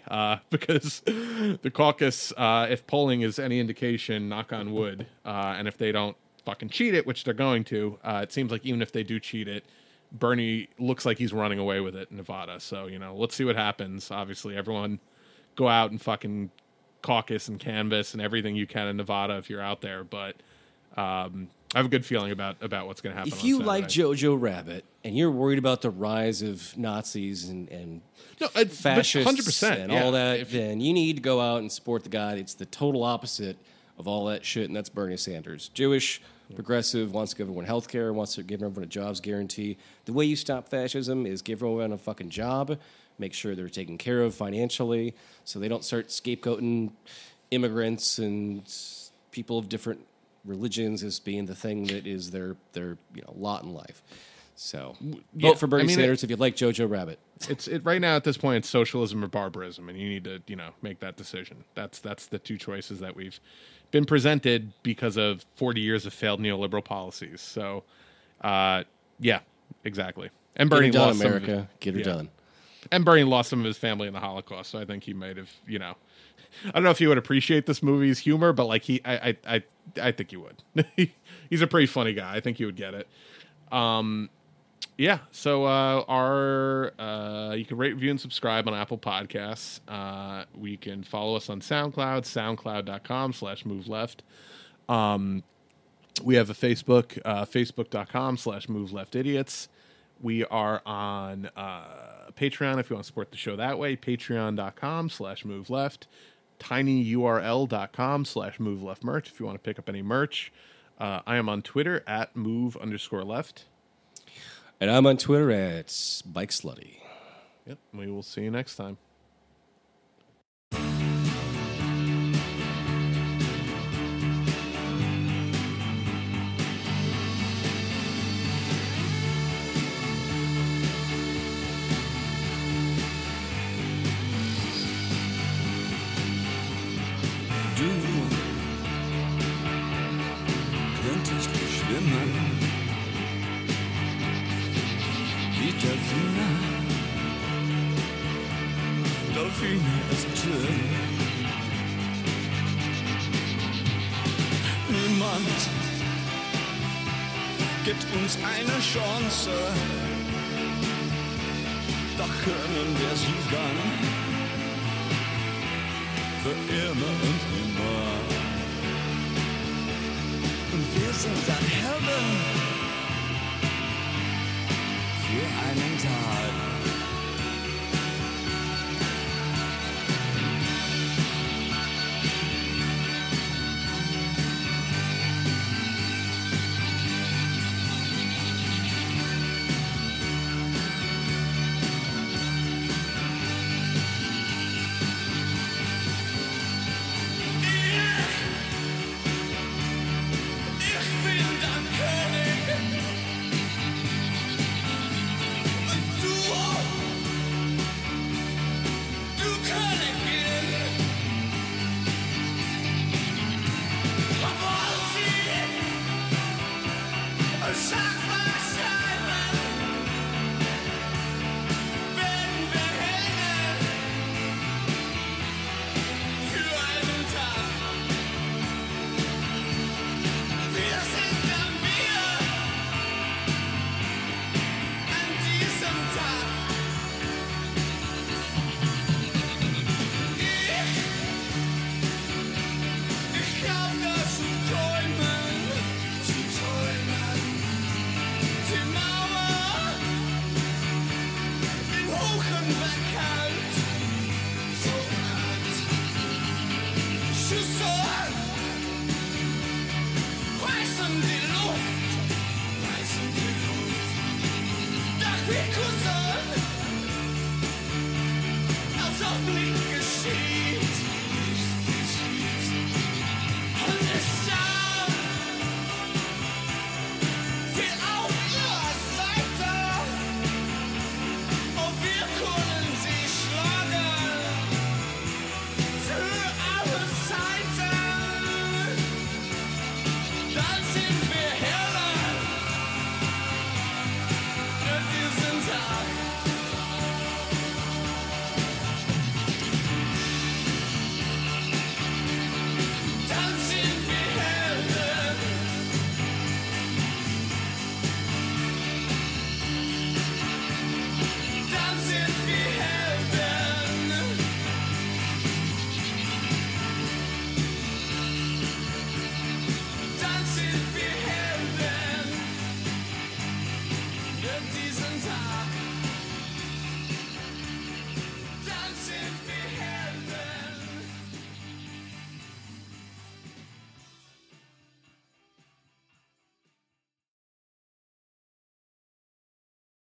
because the caucus, if polling is any indication, knock on wood, and if they don't fucking cheat it, which they're going to, it seems like even if they do cheat it, Bernie looks like he's running away with it in Nevada. So, let's see what happens. Obviously, everyone go out and fucking caucus and canvas and everything you can in Nevada if you're out there. But I have a good feeling about what's going to happen. If you like Jojo Rabbit and you're worried about the rise of Nazis and fascists 100%, and all that, then you need to go out and support the guy. It's the total opposite of all that shit, and that's Bernie Sanders. Jewish, progressive, wants to give everyone health care, wants to give everyone a jobs guarantee. The way you stop fascism is give everyone a fucking job, make sure they're taken care of financially so they don't start scapegoating immigrants and people of different religions as being the thing that is their lot in life. So vote for Bernie Sanders if you like Jojo Rabbit. It's right now at this point it's socialism or barbarism, and you need to make that decision. That's the two choices that we've been presented because of 40 years of failed neoliberal policies. So yeah, exactly. And Bernie lost America. Get her done. And Bernie lost some of his family in the Holocaust, so I think he might have I don't know if he would appreciate this movie's humor, but I think he would. He's a pretty funny guy. I think he would get it. Yeah. So you can rate, review, and subscribe on Apple Podcasts. We can follow us on SoundCloud, soundcloud.com/moveleft. We have a Facebook, facebook.com/moveleft idiots. We are on Patreon if you want to support the show that way, patreon.com/moveleft. tinyurl.com/moveleft merch if you want to pick up any merch. I am on Twitter at move_left. And I'm on Twitter at bikeslutty. Yep, we will see you next time. Gibt uns eine Chance, doch können wir sie dann für immer und immer. Und wir sind ein Heaven für einen Tag. a decent time.